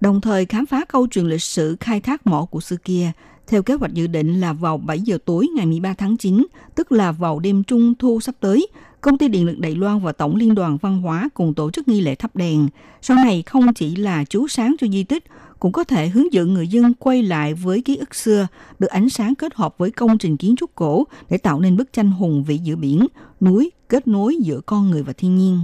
đồng thời khám phá câu chuyện lịch sử khai thác mỏ của xưa kia. Theo kế hoạch dự định là vào bảy giờ tối ngày mười ba tháng chín, tức là vào đêm Trung Thu sắp tới, Công ty Điện lực Đài Loan và Tổng Liên đoàn Văn hóa cùng tổ chức nghi lễ thắp đèn. Sau này không chỉ là chiếu sáng cho di tích, cũng có thể hướng dẫn người dân quay lại với ký ức xưa, được ánh sáng kết hợp với công trình kiến trúc cổ để tạo nên bức tranh hùng vĩ giữa biển, núi, kết nối giữa con người và thiên nhiên.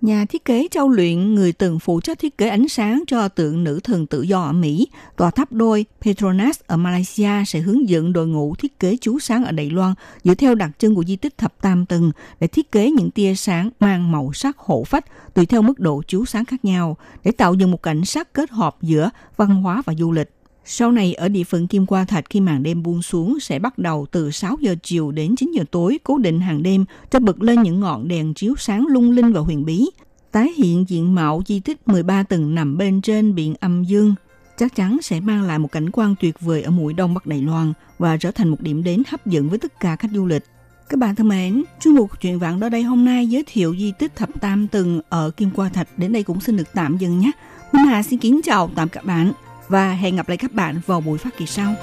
Nhà thiết kế Châu Luyện, người từng phụ trách thiết kế ánh sáng cho tượng nữ thần tự do ở Mỹ, tòa tháp đôi Petronas ở Malaysia sẽ hướng dẫn đội ngũ thiết kế chiếu sáng ở Đài Loan dựa theo đặc trưng của di tích Thập Tam Tầng để thiết kế những tia sáng mang màu sắc hổ phách tùy theo mức độ chiếu sáng khác nhau để tạo dựng một cảnh sắc kết hợp giữa văn hóa và du lịch. Sau này ở địa phận Kim Qua Thạch, khi màn đêm buông xuống sẽ bắt đầu từ sáu giờ chiều đến chín giờ tối, cố định hàng đêm cho bật lên những ngọn đèn chiếu sáng lung linh và huyền bí, tái hiện diện mạo di tích mười ba tầng nằm bên trên biển âm dương. Chắc chắn sẽ mang lại một cảnh quan tuyệt vời ở mũi Đông Bắc Đài Loan và trở thành một điểm đến hấp dẫn với tất cả khách du lịch. Các bạn thân mến, chuyên mục Chuyện Vạn Đó Đây hôm nay giới thiệu di tích Thập Tam Tầng ở Kim Qua Thạch đến đây cũng xin được tạm dừng nhé. Minh Hà xin kính chào tạm các bạn và hẹn gặp lại các bạn vào buổi phát kỳ sau.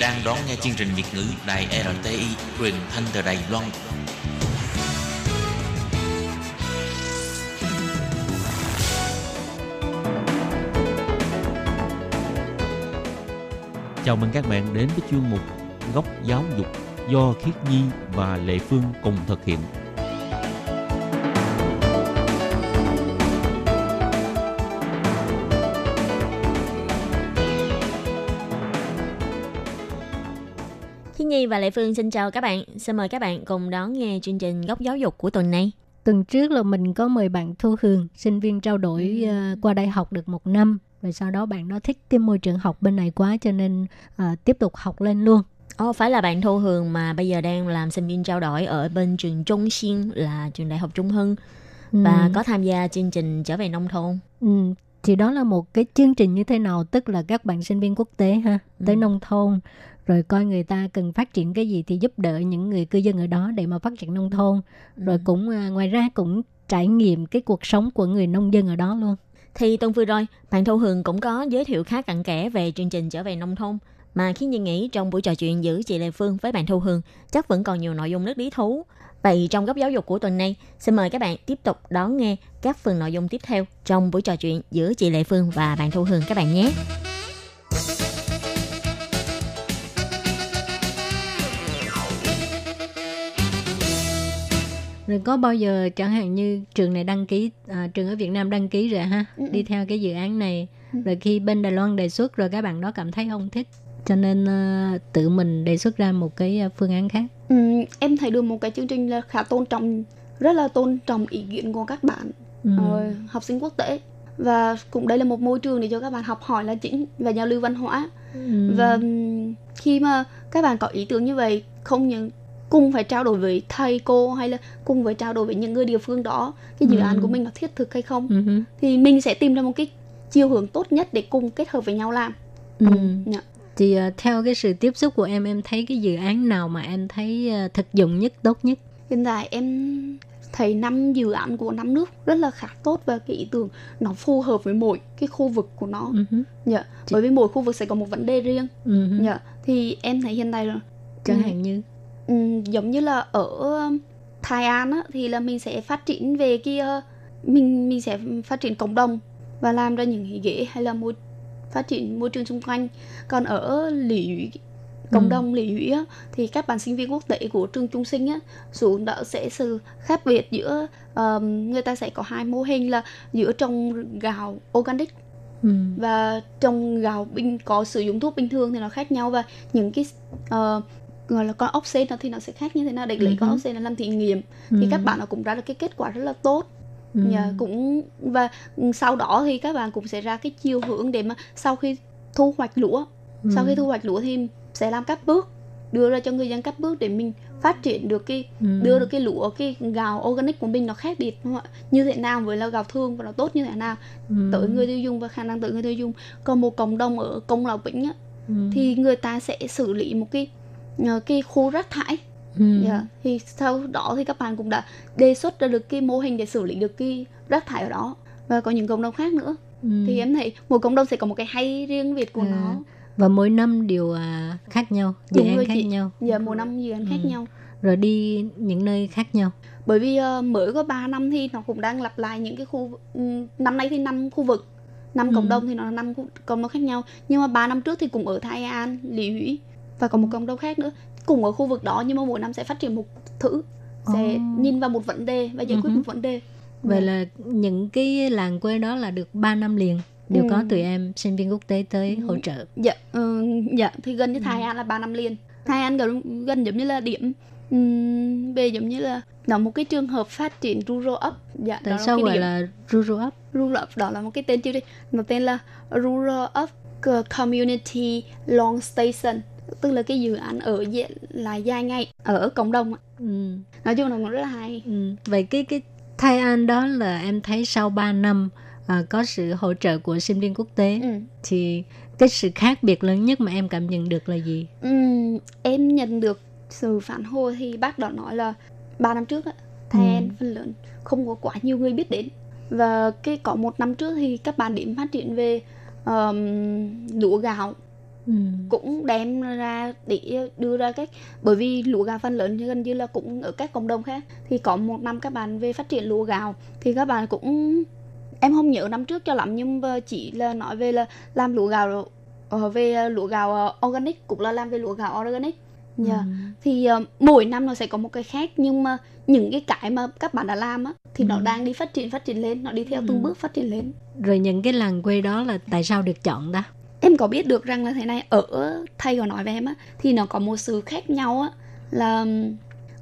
Đang đón nghe chương trình Việt ngữ đài rờ tê i truyền thanh từ Đài Loan. Chào mừng các bạn đến với chuyên mục Góc Giáo dục do Khiết Nhi và Lệ Phương cùng thực hiện. Và Lệ Phương xin chào các bạn. Xin mời các bạn cùng đón nghe chương trình Góc Giáo dục của tuần này. Tuần trước là mình có mời bạn Thu Hương, sinh viên trao đổi qua đây học được một năm. Rồi sau đó bạn đó thích cái môi trường học bên này quá cho nên à, tiếp tục học lên luôn. Ồ, phải là bạn Thu Hương mà bây giờ đang làm sinh viên trao đổi ở bên trường Trung Xuyên là trường Đại học Trung Hưng và ừ. có tham gia chương trình Trở về Nông Thôn. Ừ. Thì đó là một cái chương trình như thế nào, tức là các bạn sinh viên quốc tế ha, tới ừ. nông thôn, rồi coi người ta cần phát triển cái gì thì giúp đỡ những người cư dân ở đó để mà phát triển nông thôn. Rồi cũng à, ngoài ra cũng trải nghiệm cái cuộc sống của người nông dân ở đó luôn. Thì tuần vừa rồi, bạn Thu Hường cũng có giới thiệu khá cặn kẽ về chương trình Trở về Nông Thôn, mà khiến Nhi nghĩ trong buổi trò chuyện giữa chị Lê Phương với bạn Thu Hường chắc vẫn còn nhiều nội dung rất lý thú. Vậy trong Góc Giáo dục của tuần này, xin mời các bạn tiếp tục đón nghe các phần nội dung tiếp theo trong buổi trò chuyện giữa chị Lệ Phương và bạn Thu Hương các bạn nhé. Rồi có bao giờ chẳng hạn như trường này đăng ký, à, trường ở Việt Nam đăng ký rồi ha, ừ. đi theo cái dự án này, rồi khi bên Đài Loan đề xuất rồi các bạn đó cảm thấy không thích, cho nên uh, tự mình đề xuất ra một cái phương án khác. Ừ, em thấy được một cái chương trình là khá tôn trọng, rất là tôn trọng ý kiến của các bạn ừ. uh, học sinh quốc tế, và cũng đây là một môi trường để cho các bạn học hỏi là chính và giao lưu văn hóa. ừ. Và um, khi mà các bạn có ý tưởng như vậy, không những cùng phải trao đổi với thầy cô hay là cùng phải trao đổi với những người địa phương đó cái dự ừ. án của mình nó thiết thực hay không, ừ. thì mình sẽ tìm ra một cái chiều hướng tốt nhất để cùng kết hợp với nhau làm. ừ. yeah. Thì uh, theo cái sự tiếp xúc của em, em thấy cái dự án nào mà em thấy uh, thực dụng nhất, tốt nhất? Hiện tại em thấy năm dự án của năm nước rất là khá tốt và cái ý tưởng nó phù hợp với mỗi cái khu vực của nó. uh-huh. yeah. Bởi vì mỗi khu vực sẽ có một vấn đề riêng. uh-huh. yeah. Thì em thấy hiện tại rồi chẳng hạn như um, giống như là ở Thái An á, thì là mình sẽ phát triển về cái uh, mình mình sẽ phát triển cộng đồng và làm ra những ghế hay là môi phát triển môi trường xung quanh. Còn ở Lý Hủy, cộng ừ. đồng Lý Hủy á, thì các bạn sinh viên quốc tế của trường Trung Sinh á, xuống đó sẽ sự khác biệt giữa um, người ta sẽ có hai mô hình là giữa trồng gạo organic ừ. và trồng gạo bình có sử dụng thuốc bình thường thì nó khác nhau, và những cái uh, gọi là con ốc sên thì nó sẽ khác như thế nào để lấy ừ. con ốc sên làm thí nghiệm, ừ. thì các bạn nó cũng ra được cái kết quả rất là tốt. Ừ. Yeah, cũng và sau đó thì các bạn cũng sẽ ra cái chiều hướng để mà sau khi thu hoạch lúa, ừ. sau khi thu hoạch lúa thì sẽ làm các bước, đưa ra cho người dân các bước để mình phát triển được cái ừ. đưa được cái lúa, cái gạo organic của mình nó khác biệt như thế nào với là gạo thương và nó tốt như thế nào ừ. tới người tiêu dùng và khả năng tới người tiêu dùng. Còn một cộng đồng ở Công Lào Vĩnh á, ừ. thì người ta sẽ xử lý một cái cái khu rác thải. Ừ. Yeah. Thì sau đó thì các bạn cũng đã đề xuất ra được cái mô hình để xử lý được cái rác thải ở đó, và có những cộng đồng khác nữa. ừ. Thì em thấy mỗi cộng đồng sẽ có một cái hay riêng biệt của à, nó, và mỗi năm đều khác nhau, dự án khác chị. nhau. Dạ, mỗi năm dự án ừ. khác nhau, rồi đi những nơi khác nhau. Bởi vì uh, mới có ba năm thì nó cũng đang lặp lại những cái khu um, năm nay thì năm khu vực, năm ừ. cộng đồng thì nó là năm cộng đồng khác nhau. Nhưng mà ba năm trước thì cũng ở Thái An, Lý Hủy và còn một cộng đồng khác nữa, cùng ở khu vực đó, nhưng mà mỗi năm sẽ phát triển một thứ, sẽ oh. nhìn vào một vấn đề và giải quyết uh-huh. một vấn đề. Vậy ừ. là những cái làng quê đó là được ba năm liền đều ừ. có tụi em sinh viên quốc tế tới hỗ trợ. Dạ, ừ, dạ. thì gần như Thái An là ba năm liền. Thái An gần, gần giống như là điểm um, về giống như là nó một cái trường hợp phát triển Rural Up. Dạ, tại sao gọi điểm. là Rural Up? Rural Up đó là một cái tên chưa đi. Nó tên là Rural Up Community Long Station, tức là cái dự án ở diện là dài ngày ở cộng đồng. Ừ. Nói chung là cũng rất là hay. Ừ. Vậy cái cái Thái An đó là em thấy sau ba năm à, có sự hỗ trợ của sinh viên quốc tế, ừ. thì cái sự khác biệt lớn nhất mà em cảm nhận được là gì? Ừ, em nhận được sự phản hồi thì bác đó nói là ba năm trước Thái An ừ. phần lớn không có quá nhiều người biết đến, và cái có một năm trước thì các bạn điểm phát triển về um, lúa gạo. Ừ. Cũng đem ra để đưa ra các, bởi vì lúa gạo phần lớn gần như là cũng ở các cộng đồng khác, thì có một năm các bạn về phát triển lúa gạo thì các bạn cũng, em không nhớ năm trước cho lắm, nhưng chỉ là nói về là làm lúa gạo, về lúa gạo organic, cũng là làm về lúa gạo organic. Yeah. Ừ. Thì uh, mỗi năm nó sẽ có một cái khác, nhưng mà những cái cái mà các bạn đã làm á, thì ừ. nó đang đi phát triển phát triển lên, nó đi theo ừ. từng bước phát triển lên. Rồi những cái làng quê đó là tại sao được chọn ta? Em có biết được rằng là thế này, ở thầy có nói với em á, thì nó có một sự khác nhau á, là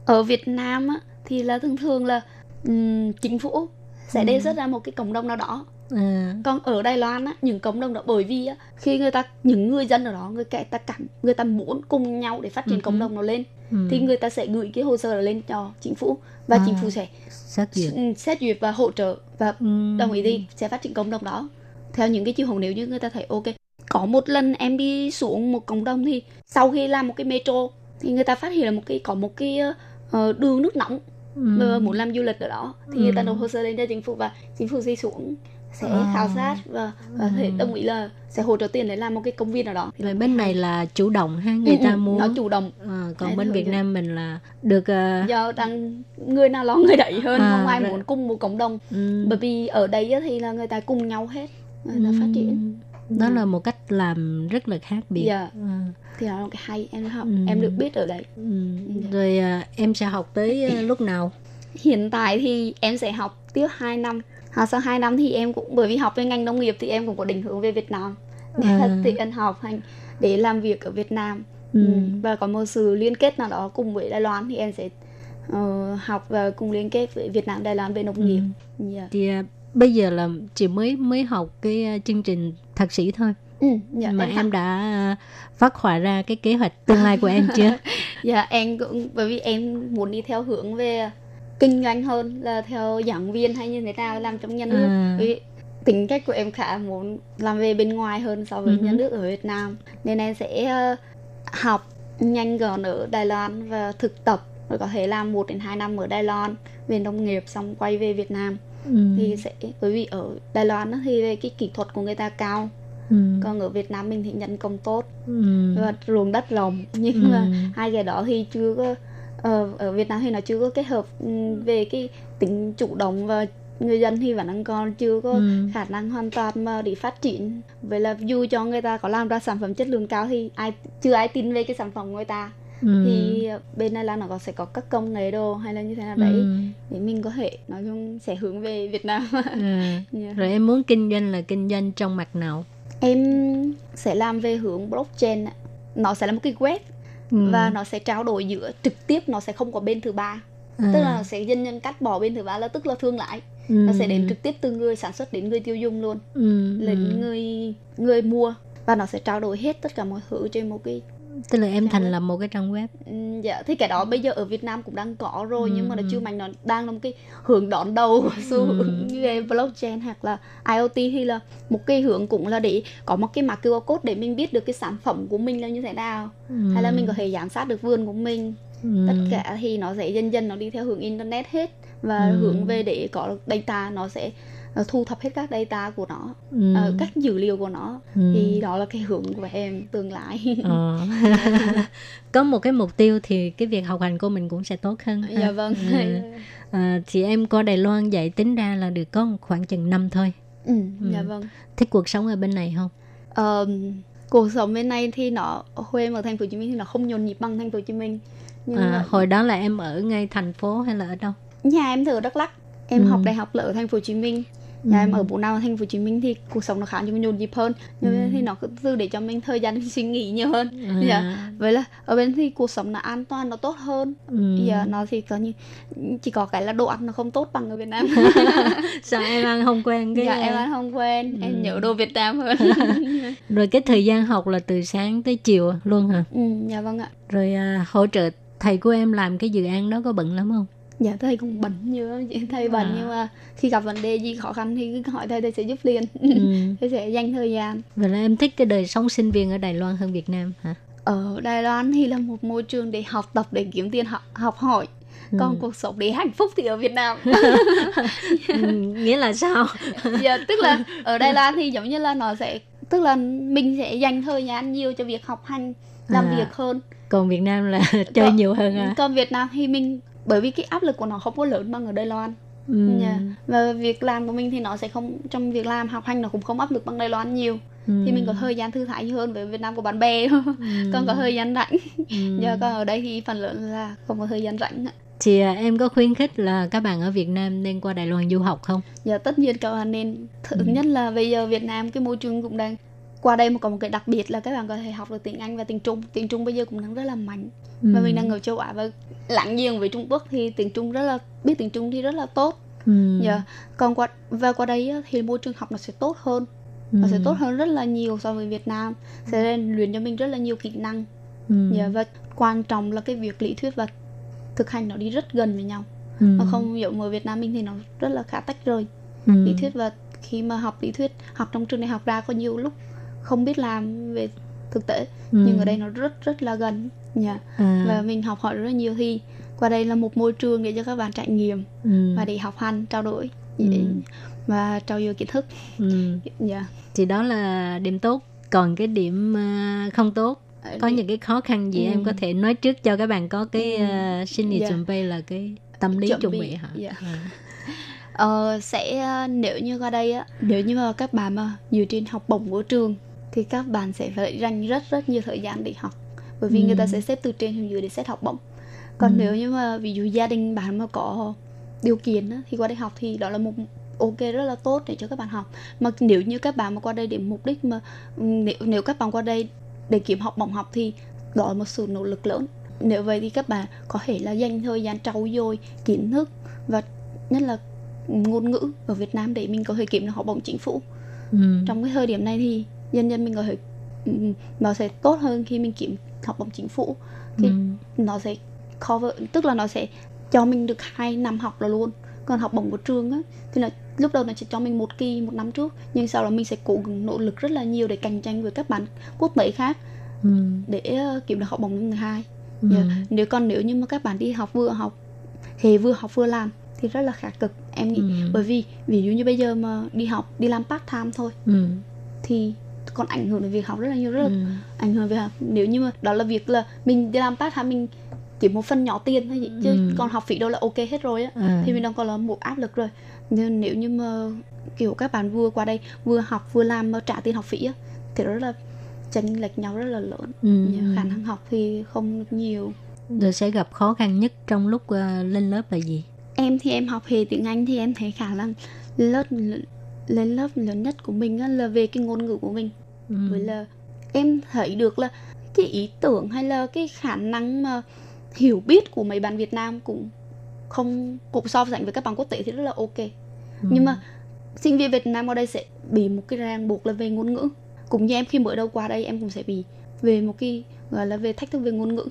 ở Việt Nam á, thì là thường thường là um, chính phủ sẽ ừ. đề xuất ra một cái cộng đồng nào đó. À. Còn ở Đài Loan á, những cộng đồng đó, bởi vì á, khi người ta, những người dân ở đó, người ta cảm, người ta muốn cùng nhau để phát triển ừ. cộng đồng nó lên, ừ. thì người ta sẽ gửi cái hồ sơ lên cho chính phủ, và à. chính phủ sẽ xét duyệt. xét duyệt và hỗ trợ và ừ. đồng ý đi sẽ phát triển cộng đồng đó theo những cái chiều hướng. Nếu như người ta thấy ok. Có một lần em đi xuống một cộng đồng, thì sau khi làm một cái metro thì người ta phát hiện là một cái, có một cái uh, đường nước nóng, ừ. muốn làm du lịch ở đó, thì ừ. người ta nộp hồ sơ lên cho chính phủ, và chính phủ đi xuống sẽ à. khảo sát và, và ừ. đồng ý là sẽ hỗ trợ tiền để làm một cái công viên nào đó. Rồi bên này là chủ động ha, người ừ, ta muốn nó chủ động, à, còn đấy, bên Việt Nam rồi. Mình là được uh... do đang người nào lo người đẩy hơn, à, không ai rồi. muốn cùng một cộng đồng, ừ. bởi vì ở đây thì là người ta cùng nhau hết, người ta ừ. phát triển. Đó ừ. là một cách làm rất là khác biệt. Dạ. À. Thì đó là cái hay em học, ừ. em được biết ở đây. Ừ. Rồi à, em sẽ học tới ừ. lúc nào? Hiện tại thì em sẽ học tiếp hai năm. À, sau hai năm thì em cũng, bởi vì học về ngành nông nghiệp thì em cũng có định hướng về Việt Nam. Để à. thì em học hành để làm việc ở Việt Nam. Ừ. Ừ. Và có một sự liên kết nào đó cùng với Đài Loan, thì em sẽ uh, học và cùng liên kết với Việt Nam, Đài Loan về nông ừ. nghiệp. Yeah. Thì uh, bây giờ là chị mới mới học cái chương trình thạc sĩ thôi. Ừ, dạ, mà em, em đã phát họa ra cái kế hoạch tương lai của em chưa? Dạ em cũng, bởi vì em muốn đi theo hướng về kinh doanh hơn là theo giảng viên hay như thế nào làm trong nhà nước. À. Vì tính cách của em khá muốn làm về bên ngoài hơn so với ừ. nhà nước ở Việt Nam, nên em sẽ học nhanh gọn ở Đài Loan và thực tập, rồi có thể làm một đến hai năm ở Đài Loan về nông nghiệp, xong quay về Việt Nam. Ừ. Thì sẽ, bởi vì ở Đài Loan thì về cái kỹ thuật của người ta cao, ừ. còn ở Việt Nam mình thì nhân công tốt, ừ. và ruộng đất rộng, nhưng ừ. mà hai cái đó thì chưa có, ở Việt Nam thì nó chưa có kết hợp về cái tính chủ động, và người dân thì vẫn còn chưa có ừ. khả năng hoàn toàn mà để phát triển. Vậy là dù cho người ta có làm ra sản phẩm chất lượng cao thì ai chưa ai tin về cái sản phẩm của người ta. Ừ. Thì bên này là nó sẽ có các công nghệ đồ hay là như thế nào đấy, ừ. để mình có thể nói chung sẽ hướng về Việt Nam. À. Yeah. Rồi em muốn kinh doanh là kinh doanh trong mặt nào? Em sẽ làm về hướng blockchain. Nó sẽ là một cái web, ừ. và nó sẽ trao đổi giữa trực tiếp, nó sẽ không có bên thứ ba. À. Tức là nó sẽ dân nhân cắt bỏ bên thứ ba, là tức là thương lái. Ừ. Nó sẽ đến trực tiếp từ người sản xuất đến người tiêu dùng luôn, ừ. đến ừ. người người mua, và nó sẽ trao đổi hết tất cả mọi thứ trên một cái. Tức là em thành lập một cái trang web. Ừ, dạ, thì cái đó bây giờ ở Việt Nam cũng đang có rồi, ừ. nhưng mà nó chưa mạnh, nó đang là một cái hướng đón đầu xu hướng như cái blockchain hoặc là IoT, hay là một cái hướng cũng là để có một cái mã quy rờ code để mình biết được cái sản phẩm của mình là như thế nào, ừ. hay là mình có thể giám sát được vườn của mình. Ừ. Tất cả thì nó sẽ dần dần nó đi theo hướng internet hết, và ừ. hướng về để có data, nó sẽ thu thập hết các data của nó, ừ. uh, các dữ liệu của nó, ừ. thì đó là cái hướng của em tương lai. Ờ. Có một cái mục tiêu thì cái việc học hành của mình cũng sẽ tốt hơn. Dạ vâng. À, à, thì em qua Đài Loan vậy tính ra là được có khoảng chừng năm thôi. Ừ, ừ. Dạ vâng. Thích cuộc sống ở bên này không? Uh, cuộc sống bên này thì nó, hồi em ở thành phố Hồ Chí Minh thì nó không nhộn nhịp bằng thành phố Hồ Chí Minh. Nhưng à, mà... hồi đó là em ở ngay thành phố hay là ở đâu? Nhà em thì ở Đắk Lắk. Em ừ. học đại học ở Thành phố Hồ Chí Minh. Nhà ừ. em ở bộ nào Thành phố Hồ Chí Minh thì cuộc sống nó khá như nhộn nhịp hơn, nhưng ừ. thì nó cứ từ để cho mình thời gian suy nghĩ nhiều hơn. À. Dạ. Vậy là ở bên thì cuộc sống nó an toàn, nó tốt hơn. Ừ. Dạ, nó thì có như chỉ có cái là đồ ăn nó không tốt bằng ở Việt Nam. Sao em ăn không quen cái? Dạ em ăn không quen, ừ. em nhớ đồ Việt Nam hơn. Rồi cái thời gian học là từ sáng tới chiều luôn hả? Ừ, dạ vâng ạ. Rồi à, hỗ trợ thầy của em làm cái dự án đó có bận lắm không? Dạ thầy cũng bận như thầy bận à. Nhưng mà khi gặp vấn đề gì khó khăn thì cứ hỏi thầy, thầy sẽ giúp liền. Ừ. Thầy sẽ dành thời gian. Vậy là em thích cái đời sống sinh viên ở Đài Loan hơn Việt Nam hả? Ở Đài Loan thì là một môi trường để học tập, để kiếm tiền học, học hỏi. Còn ừ. cuộc sống để hạnh phúc thì ở Việt Nam. Ừ, nghĩa là sao? Dạ tức là ở Đài Loan thì giống như là nó sẽ, tức là mình sẽ dành thời gian nhiều cho việc học hành, làm à. Việc hơn. Còn Việt Nam là chơi còn, nhiều hơn à? Còn Việt Nam thì mình, bởi vì cái áp lực của nó không có lớn bằng ở Đài Loan. Ừ. Yeah. Và việc làm của mình thì nó sẽ không, trong việc làm học hành nó cũng không áp lực bằng Đài Loan nhiều. Ừ. Thì mình có thời gian thư thái hơn, với Việt Nam của bạn bè. Ừ. Còn có thời gian rảnh. Ừ. Yeah, còn ở đây thì phần lớn là không có thời gian rảnh. Thì em có khuyến khích là các bạn ở Việt Nam nên qua Đài Loan du học không? Dạ yeah, tất nhiên các bạn nên. Thứ ừ. nhất là bây giờ Việt Nam cái môi trường cũng đang, qua đây mà còn một cái đặc biệt là các bạn có thể học được tiếng Anh và tiếng Trung. Tiếng Trung bây giờ cũng đang rất là mạnh. Và ừ. mình đang ở châu Á và láng giềng với Trung Quốc thì tiếng Trung rất là, biết tiếng Trung thì rất là tốt. Ừ. Yeah. Còn qua, và qua đây thì môi trường học nó sẽ tốt hơn. Ừ. Nó sẽ tốt hơn rất là nhiều so với Việt Nam. Sẽ rèn luyện cho mình rất là nhiều kỹ năng. Ừ. Yeah. Và quan trọng là cái việc lý thuyết và thực hành nó đi rất gần với nhau. Ừ. Nó không giống ở Việt Nam mình thì nó rất là khá tách rời. Ừ. Lý thuyết và khi mà học lý thuyết, học trong trường này học ra có nhiều lúc không biết làm về thực tế. Ừ. Nhưng ở đây nó rất rất là gần. Yeah. À. Và mình học hỏi rất là nhiều thì qua đây là một môi trường để cho các bạn trải nghiệm. Ừ. Và để học hành, trao đổi. Ừ. Và trao dồi kiến thức. Ừ. Yeah. Thì đó là điểm tốt. Còn cái điểm không tốt, có những cái khó khăn gì ừ. em có thể nói trước cho các bạn có cái uh, xin yeah. chuẩn bị là cái tâm lý chuẩn, chuẩn bị hả? Yeah. À. Ờ, sẽ nếu như qua đây á, nếu như mà các bạn mà dựa trên học bổng của trường thì các bạn sẽ phải dành rất rất nhiều thời gian để học, bởi vì ừ. người ta sẽ xếp từ trên xuống dưới để xét học bổng. Còn ừ. nếu như mà ví dụ gia đình bạn mà có điều kiện á, thì qua đây học thì đó là một ok rất là tốt để cho các bạn học. Mà nếu như các bạn mà qua đây để mục đích mà nếu, nếu các bạn qua đây để kiếm học bổng học thì đó là một sự nỗ lực lớn. Nếu vậy thì các bạn có thể là dành thời gian trau dồi kiến thức và nhất là ngôn ngữ ở Việt Nam để mình có thể kiếm được học bổng chính phủ. Ừ. Trong cái thời điểm này thì dần dần mình có thể nó sẽ tốt hơn khi mình kiếm học bổng chính phủ. Thì ừ. nó sẽ cover, tức là nó sẽ cho mình được hai năm học là luôn. Còn học bổng của trường á thì là lúc đầu nó chỉ cho mình một kỳ một năm trước, nhưng sau đó mình sẽ cố gắng nỗ lực rất là nhiều để cạnh tranh với các bạn quốc tế khác ừ. để kiếm được học bổng lần hai. Ừ. Yeah. Nếu còn nếu như mà các bạn đi học vừa học thì vừa học vừa làm thì rất là khá cực em nghĩ. Ừ. Bởi vì ví dụ như bây giờ mà đi học đi làm part time thôi ừ. thì còn ảnh hưởng đến việc học rất là nhiều, rất là ừ. ảnh hưởng về học. Nếu như mà đó là việc là mình đi làm part time mình chỉ một phần nhỏ tiền thôi vậy, chứ ừ. còn học phí đâu là ok hết rồi á à. Thì mình đang còn là một áp lực rồi. Nên nếu như mà kiểu các bạn vừa qua đây vừa học vừa làm mà trả tiền học phí á thì rất là chênh lệch nhau rất là lớn. Ừ. Khả năng học thì không được nhiều. Rồi sẽ gặp khó khăn nhất trong lúc uh, lên lớp là gì? Em thì em học về tiếng Anh thì em thấy khả năng lớp lên lớp lớn nhất của mình là về cái ngôn ngữ của mình. Ừ. Với là em thấy được là cái ý tưởng hay là cái khả năng mà hiểu biết của mấy bạn Việt Nam cũng không cũng so sánh với các bạn quốc tế thì rất là ok. Ừ. Nhưng mà sinh viên Việt Nam ở đây sẽ bị một cái ràng buộc là về ngôn ngữ. Cũng như em khi mới đầu qua đây em cũng sẽ bị về một cái gọi là về thách thức về ngôn ngữ.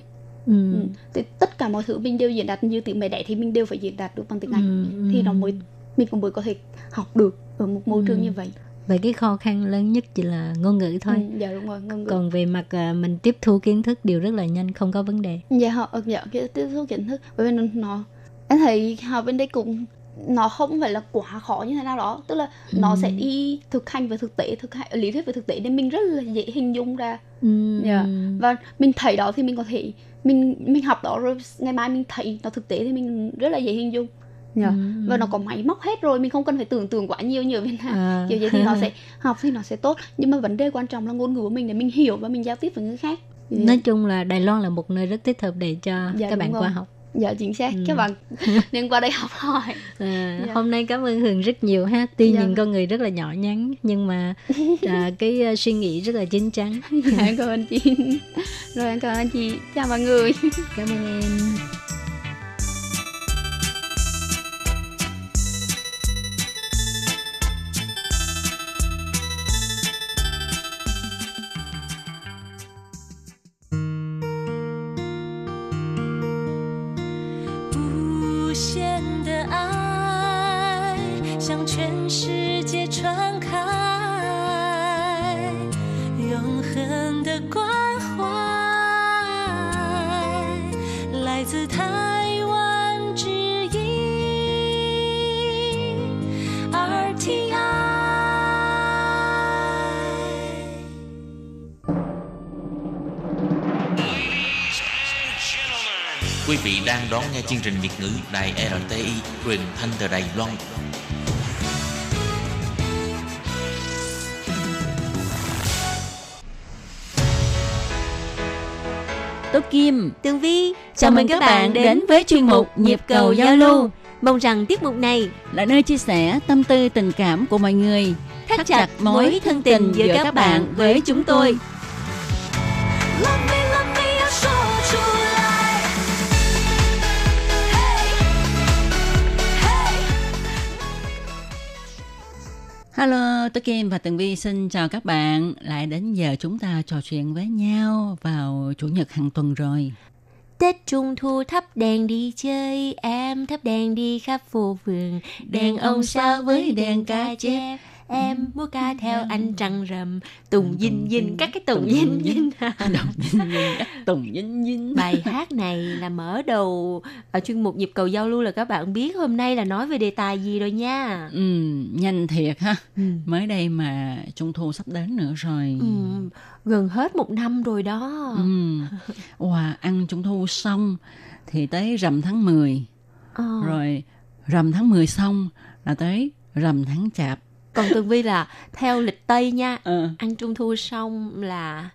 Ừ. Ừ. Thì tất cả mọi thứ mình đều diễn đạt như tiếng mẹ đẻ thì mình đều phải diễn đạt được bằng tiếng Anh. Ừ. Thì nó mới mình cũng mới có thể học được ở một môi ừ. trường như vậy. Vậy cái khó khăn lớn nhất chỉ là ngôn ngữ thôi. Ừ, dạ đúng rồi, ngôn ngữ. Còn về mặt mình tiếp thu kiến thức đều rất là nhanh, không có vấn đề. Dạ họ dạ tiếp thu kiến thức bởi vì nó em thấy học bên đây cũng nó không phải là quá khó như thế nào đó, tức là nó ừ. sẽ đi thực hành với thực tế, thực hành lý thuyết với thực tế nên mình rất là dễ hình dung ra. Ừ. Yeah. Và mình thấy đó thì mình có thể mình mình học đó rồi ngày mai mình thấy nó thực tế thì mình rất là dễ hình dung. Yeah. Ừ. Và nó có máy móc hết rồi, mình không cần phải tưởng tượng quá nhiều như ở Việt Nam. À. Kiểu vậy thì nó sẽ học thì nó sẽ tốt, nhưng mà vấn đề quan trọng là ngôn ngữ của mình để mình hiểu và mình giao tiếp với người khác. Nói chung là Đài Loan là một nơi rất thích hợp để cho dạ, các bạn qua học. Dạ chính xác, ừ. các bạn nên qua đây học hỏi. à, dạ. Hôm nay cảm ơn Hường rất nhiều ha. Tuy dạ. nhìn con người rất là nhỏ nhắn nhưng mà à, cái uh, suy nghĩ rất là chín chắn. Dạ, cảm ơn chị. Rồi em cảm ơn chị. Chào mọi người. Cảm ơn em. Đang đón nghe chương trình Việt ngữ Đài rờ tê i truyền thanh từ Đài Loan. Tô Kim, Tường Vi, chào, chào mừng các, các bạn đến với chuyên mục Nhịp cầu giao lưu. Mong rằng tiết mục này là nơi chia sẻ tâm tư tình cảm của mọi người, thắt chặt, chặt mối thân tình giữa các bạn với chúng tôi. Hello, tôi Kim và Tường Vi xin chào các bạn. Lại đến giờ chúng ta trò chuyện với nhau vào chủ nhật hàng tuần rồi. Tết Trung Thu thắp đèn đi chơi, em thắp đèn đi khắp phố phường. Đèn ông sao với đèn ca chép, em múa ca theo anh trăng rằm. Tùng dinh dinh các cái tùng dinh dinh Tùng dinh dinh. Bài hát này là mở đầu ở chuyên mục Nhịp cầu giao lưu, là các bạn biết hôm nay là nói về đề tài gì rồi nha. Ừ, nhanh thiệt ha. ừ. Mới đây mà Trung Thu sắp đến nữa rồi. ừ, Gần hết một năm rồi đó. ừ. Wow, ăn Trung Thu xong thì tới rằm tháng mười. ờ. Rồi rằm tháng mười xong là tới rằm tháng chạp. Còn Tường Vi là theo lịch Tây nha, ừ. ăn Trung Thu xong là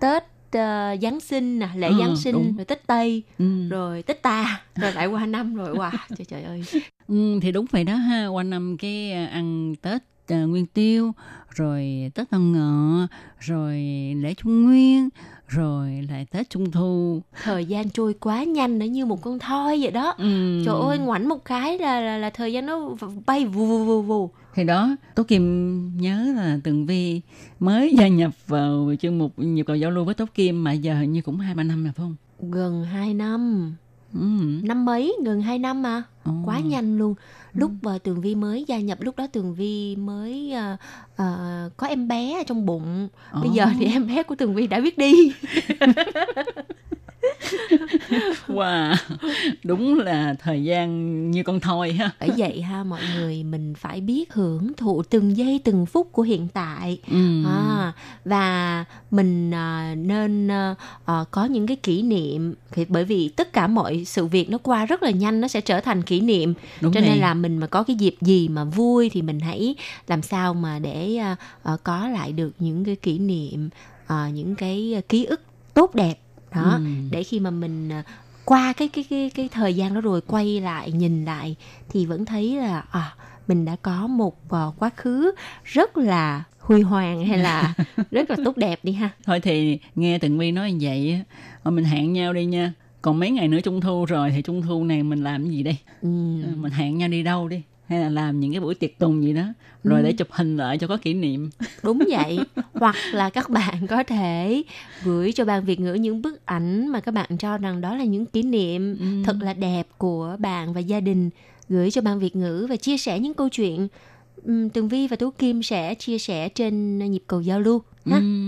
Tết uh, Giáng sinh nè, lễ ừ, Giáng sinh, đúng. Rồi Tết Tây, ừ. rồi Tết Ta, rồi lại qua năm rồi. Wow, trời trời ơi. Ừ, thì đúng vậy đó ha, qua năm cái ăn Tết uh, Nguyên Tiêu, rồi Tết Tân Ngọ, rồi lễ Trung Nguyên, rồi lại Tết Trung Thu. Thời gian trôi quá nhanh, nó như một con thoi vậy đó. ừ. Trời ơi, ngoảnh một cái là, là, là thời gian nó bay vù vù vù vù. Thì đó, Tố Kim nhớ là Tường Vi mới gia nhập vào chương mục Nhịp cầu giao lưu với Tố Kim mà giờ hình như cũng hai ba năm rồi phải không? Gần hai năm. ừ. Năm mấy, gần hai năm mà. ừ. Quá nhanh luôn. Lúc ừ. Tường Vi mới gia nhập, lúc đó Tường Vi mới uh, uh, có em bé ở trong bụng. ừ. Bây giờ thì em bé của Tường Vi đã biết đi. Wow, đúng là thời gian như con thoi ha. Bởi vậy ha mọi người, mình phải biết hưởng thụ từng giây từng phút của hiện tại. ừ. à, Và mình à, nên à, có những cái kỷ niệm. Bởi vì tất cả mọi sự việc nó qua rất là nhanh, nó sẽ trở thành kỷ niệm. Đúng. Cho này. Nên là mình mà có cái dịp gì mà vui thì mình hãy làm sao mà để à, à, có lại được những cái kỷ niệm, à, những cái ký ức tốt đẹp đó. ừ. Để khi mà mình qua cái cái cái cái thời gian đó rồi quay lại nhìn lại thì vẫn thấy là à, mình đã có một uh, quá khứ rất là huy hoàng hay là rất là tốt đẹp đi ha. Thôi thì nghe Tường Vi nói như vậy, mình hẹn nhau đi nha. Còn mấy ngày nữa Trung Thu rồi thì Trung Thu này mình làm cái gì đây? ừ. Mình hẹn nhau đi đâu đi, hay là làm những cái buổi tiệc tùng gì đó rồi ừ. để chụp hình lại cho có kỷ niệm. Đúng vậy. Hoặc là các bạn có thể gửi cho Ban Việt ngữ những bức ảnh mà các bạn cho rằng đó là những kỷ niệm ừ. thật là đẹp của bạn và gia đình, gửi cho Ban Việt ngữ và chia sẻ những câu chuyện. Tường Vi và Tú Kim sẽ chia sẻ trên Nhịp cầu giao lưu ha. ừ.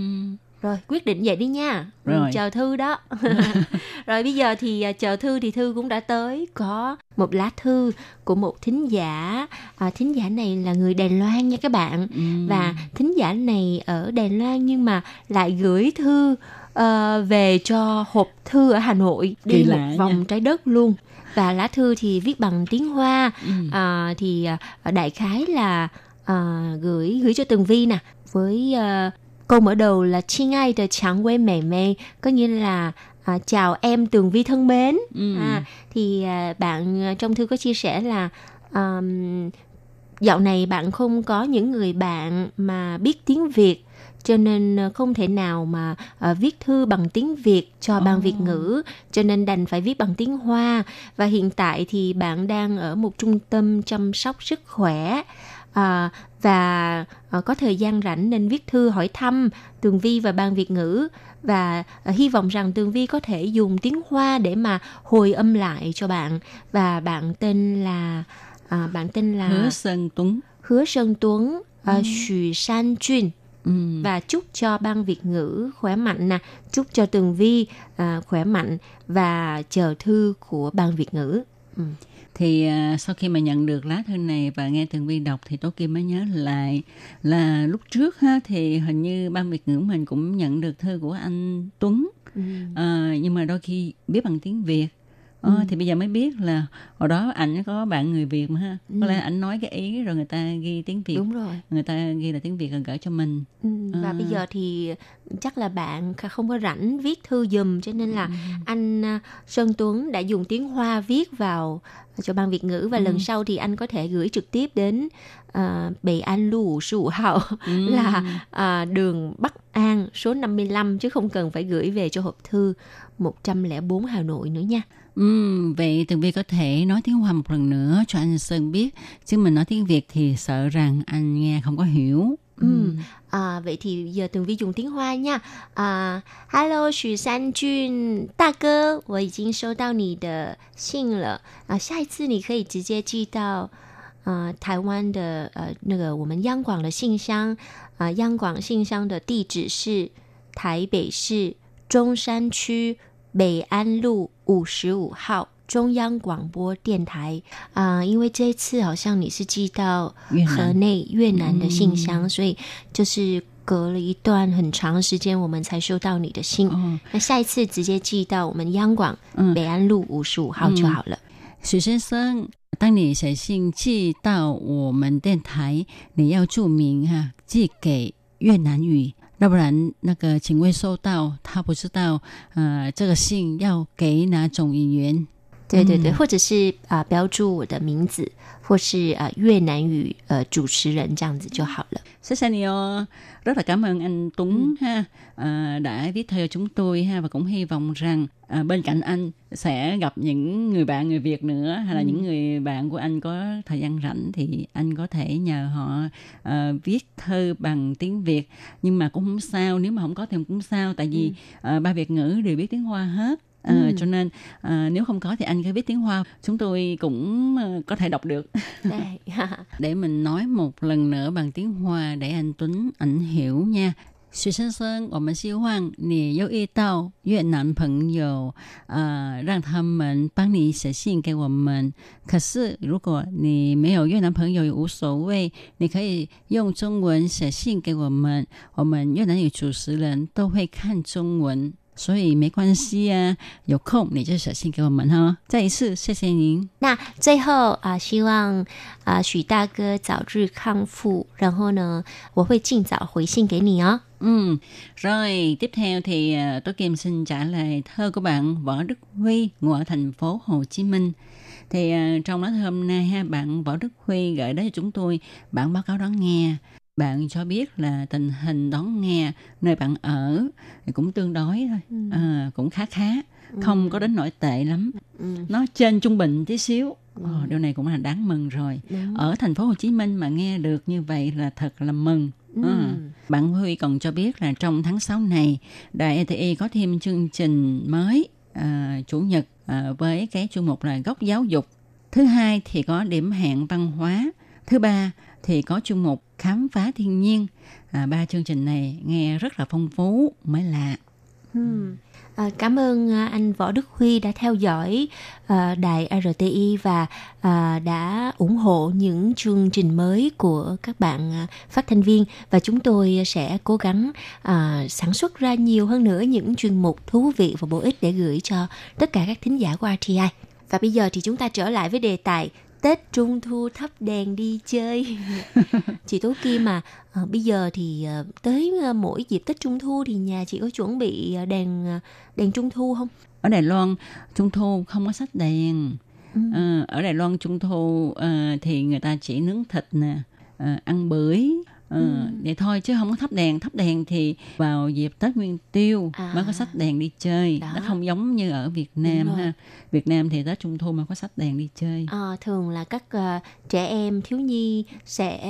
Rồi, quyết định vậy đi nha. Rồi. Chờ thư đó. Rồi bây giờ thì chờ thư thì thư cũng đã tới. Có một lá thư của một thính giả. À, thính giả này là người Đài Loan nha các bạn. Ừ. Và thính giả này ở Đài Loan nhưng mà lại gửi thư uh, về cho hộp thư ở Hà Nội. Đi một vòng nha. Trái đất luôn. Và lá thư thì viết bằng tiếng Hoa. Ừ. Uh, thì uh, đại khái là uh, gửi gửi cho Tường Vi nè. Với... Uh, câu mở đầu là Chinh ai de Chang Wei Mei Mei, có nghĩa là À, chào em Tường Vi thân mến. Ừ. À, thì à, bạn trong thư có chia sẻ là à, dạo này bạn không có những người bạn mà biết tiếng Việt, cho nên không thể nào mà à, viết thư bằng tiếng Việt cho ban oh. Việt ngữ, cho nên đành phải viết bằng tiếng Hoa. Và hiện tại thì bạn đang ở một trung tâm chăm sóc sức khỏe. À, và à, có thời gian rảnh nên viết thư hỏi thăm Tường Vi và ban Việt ngữ, và à, hy vọng rằng Tường Vi có thể dùng tiếng Hoa để mà hồi âm lại cho bạn. Và bạn tên là à, bạn tên là Hứa Sơn Tuấn, Hứa Sơn Tuấn, Xu San Jun. Và chúc cho ban Việt ngữ khỏe mạnh nè, chúc cho Tường Vi à, khỏe mạnh và chờ thư của ban Việt ngữ. Ừ. Thì uh, sau khi mà nhận được lá thư này và nghe Tường Vi đọc thì Tố Kim mới nhớ lại là lúc trước ha, thì hình như ban Việt ngữ mình cũng nhận được thư của anh Tuấn. Ừ. uh, Nhưng mà đôi khi biết bằng tiếng Việt. Ừ. Ờ, thì bây giờ mới biết là hồi đó ảnh có bạn người Việt mà ha. Ừ. Có lẽ ảnh nói cái ý rồi người ta ghi tiếng Việt. Đúng rồi. Người ta ghi là tiếng Việt rồi gửi cho mình. Ừ. Và à. bây giờ thì chắc là bạn không có rảnh viết thư dùm, cho nên là ừ. anh Sơn Tuấn đã dùng tiếng Hoa viết vào cho ban Việt ngữ. Và ừ. lần sau thì anh có thể gửi trực tiếp đến uh, Bệ An Lù Sụ Hậu, ừ. là uh, đường Bắc An số năm mươi lăm, chứ không cần phải gửi về cho hộp thư một không bốn Hà Nội nữa nha. Ừ, vậy Tường Vi có thể nói tiếng Hoa một lần nữa cho anh Sơn biết, chứ mình nói tiếng Việt thì sợ rằng anh nghe không có hiểu. Ừ. Ừ. À, vậy thì giờ Tường Vi dùng tiếng Hoa nha. À, Hello, Xu San Jun, 大哥，我已经收到你的信了。 À, 下一次你可以直接寄到 台湾的 那个我们央广的信箱。 央广信箱的地址是 台北市 中山区 北安路 五十五号 中央广播电台. À, 因为这一次好像你是寄到河内越南的信箱, 所以就是隔了一段很长时间我们才收到你的信。那下一次直接寄到我们央广北安路 五十五号就好了. 许先生, 当你写信寄到我们电台，你要注明哈，寄给越南语。 要不然那个请问收到他不知道呃这个信要给哪种语言，对对对，或者是啊标注我的名字或是啊越南语呃主持人这样子就好了。 谢谢你哦. Rất là cảm ơn anh Tuấn ha, à, đã viết thư cho chúng tôi ha, và cũng hy vọng rằng à, bên cạnh anh sẽ gặp những người bạn người Việt nữa, hay là ừ. những người bạn của anh có thời gian rảnh thì anh có thể nhờ họ à, viết thư bằng tiếng Việt. Nhưng mà cũng không sao, nếu mà không có thì cũng sao, tại vì ừ. à, ba Việt ngữ đều biết tiếng Hoa hết. Ừ. À, cho nên à, nếu không có thì anh cứ viết tiếng Hoa, chúng tôi cũng à, có thể đọc được. Để mình nói một lần nữa bằng tiếng Hoa để anh Tuấn ảnh hiểu nha. Xu Sơn Sơn, tôi hy vọng bạn có gặp được Việt Nam bạn, à, để họ giúp bạn viết tin cho chúng tôi. Nhưng nếu bạn không có Việt Nam bạn thì không sao. Bạn có thể dùng tiếng Trung viết tin cho chúng tôi. Chúng tôi Việt Nam chủ trì đều sẽ xem tiếng Trung. 所以没关系啊，有空你就写信给我们哈。再一次，谢谢您。那最后啊，希望啊许大哥早日康复，然后呢，我会尽早回信给你哦。 Ừ. Rồi, tiếp theo thì uh, Tố Kim xin trả lời thơ của bạn Võ Đức Huy, ngụ ở thành phố Hồ Chí Minh. Thì uh, trong đó hôm nay ha, bạn Võ Đức Huy gửi đến cho chúng tôi bản báo cáo đón nghe. Bạn cho biết là tình hình đón nghe nơi bạn ở cũng tương đối thôi, ừ. à, cũng khá khá, ừ. không có đến nổi tệ lắm. Ừ. Nó trên trung bình tí xíu, ừ. oh, điều này cũng là đáng mừng rồi. Đúng. Ở thành phố Hồ Chí Minh mà nghe được như vậy là thật là mừng. Ừ. À. Bạn Huy còn cho biết là trong tháng sáu này, đài rờ tê i có thêm chương trình mới à, chủ nhật à, với cái chuyên mục là Góc Giáo Dục. Thứ hai thì có điểm hẹn văn hóa. Thứ ba thì có chuyên mục Khám Phá Thiên Nhiên. À, ba chương trình này nghe rất là phong phú mới lạ. Hmm. À, cảm ơn anh Võ Đức Huy đã theo dõi à, đài rờ tê i và à, đã ủng hộ những chương trình mới của các bạn à, phát thanh viên, và chúng tôi sẽ cố gắng à, sản xuất ra nhiều hơn nữa những chuyên mục thú vị và bổ ích để gửi cho tất cả các thính giả của rờ tê i. Và bây giờ thì chúng ta trở lại với đề tài Tết Trung Thu thắp đèn đi chơi. Chị Tố Kim mà à, bây giờ thì tới mỗi dịp Tết Trung Thu thì nhà chị có chuẩn bị đèn đèn Trung Thu không? Ở Đài Loan Trung Thu không có sách đèn. Ừ. À, ở Đài Loan Trung Thu à, thì người ta chỉ nướng thịt nè, à, ăn bưởi. Ừ. Ừ, vậy thôi chứ không có thắp đèn. Thắp đèn thì vào dịp Tết Nguyên Tiêu à, mới có sách đèn đi chơi đó. Nó không giống như ở Việt Nam ha. Việt Nam thì Tết Trung Thu mới có sách đèn đi chơi à, thường là các uh, trẻ em thiếu nhi sẽ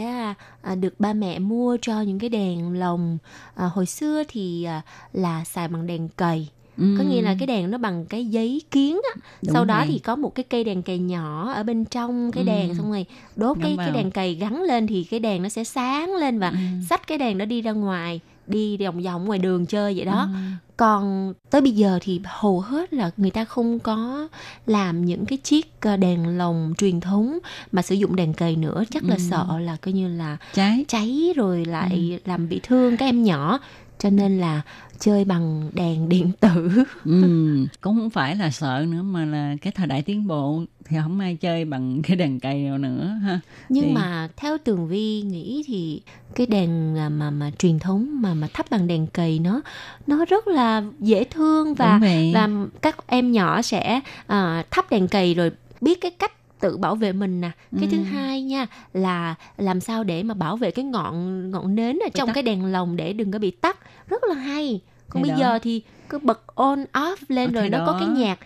uh, được ba mẹ mua cho những cái đèn lồng. uh, Hồi xưa thì uh, là xài bằng đèn cầy. Ừ. Có nghĩa là cái đèn nó bằng cái giấy kiến á. Sau đó này. Thì có một cái cây đèn cầy nhỏ ở bên trong cái đèn. Ừ. Xong rồi đốt cái, cái đèn cầy gắn lên thì cái đèn nó sẽ sáng lên. Và xách ừ. cái đèn đó đi ra ngoài, đi vòng vòng ngoài đường chơi vậy đó. Ừ. Còn tới bây giờ thì hầu hết là người ta không có làm những cái chiếc đèn lồng truyền thống mà sử dụng đèn cầy nữa. Chắc ừ. là sợ là coi như là cháy, cháy rồi lại ừ. làm bị thương các em nhỏ, cho nên là chơi bằng đèn điện tử. Ừ, cũng không phải là sợ nữa mà là cái thời đại tiến bộ thì không ai chơi bằng cái đèn cầy nữa ha. Nhưng thì... mà theo Tường Vi nghĩ thì cái đèn mà mà, mà truyền thống mà mà thắp bằng đèn cầy nó nó rất là dễ thương và và các em nhỏ sẽ uh, thắp đèn cầy rồi biết cái cách tự bảo vệ mình nè. Cái ừ. thứ hai nha là làm sao để mà bảo vệ cái ngọn ngọn nến ở trong tắt. Cái đèn lồng để đừng có bị tắt, rất là hay. Còn hay bây đó. Giờ thì cứ bật on off lên ở rồi nó đó. Có cái nhạc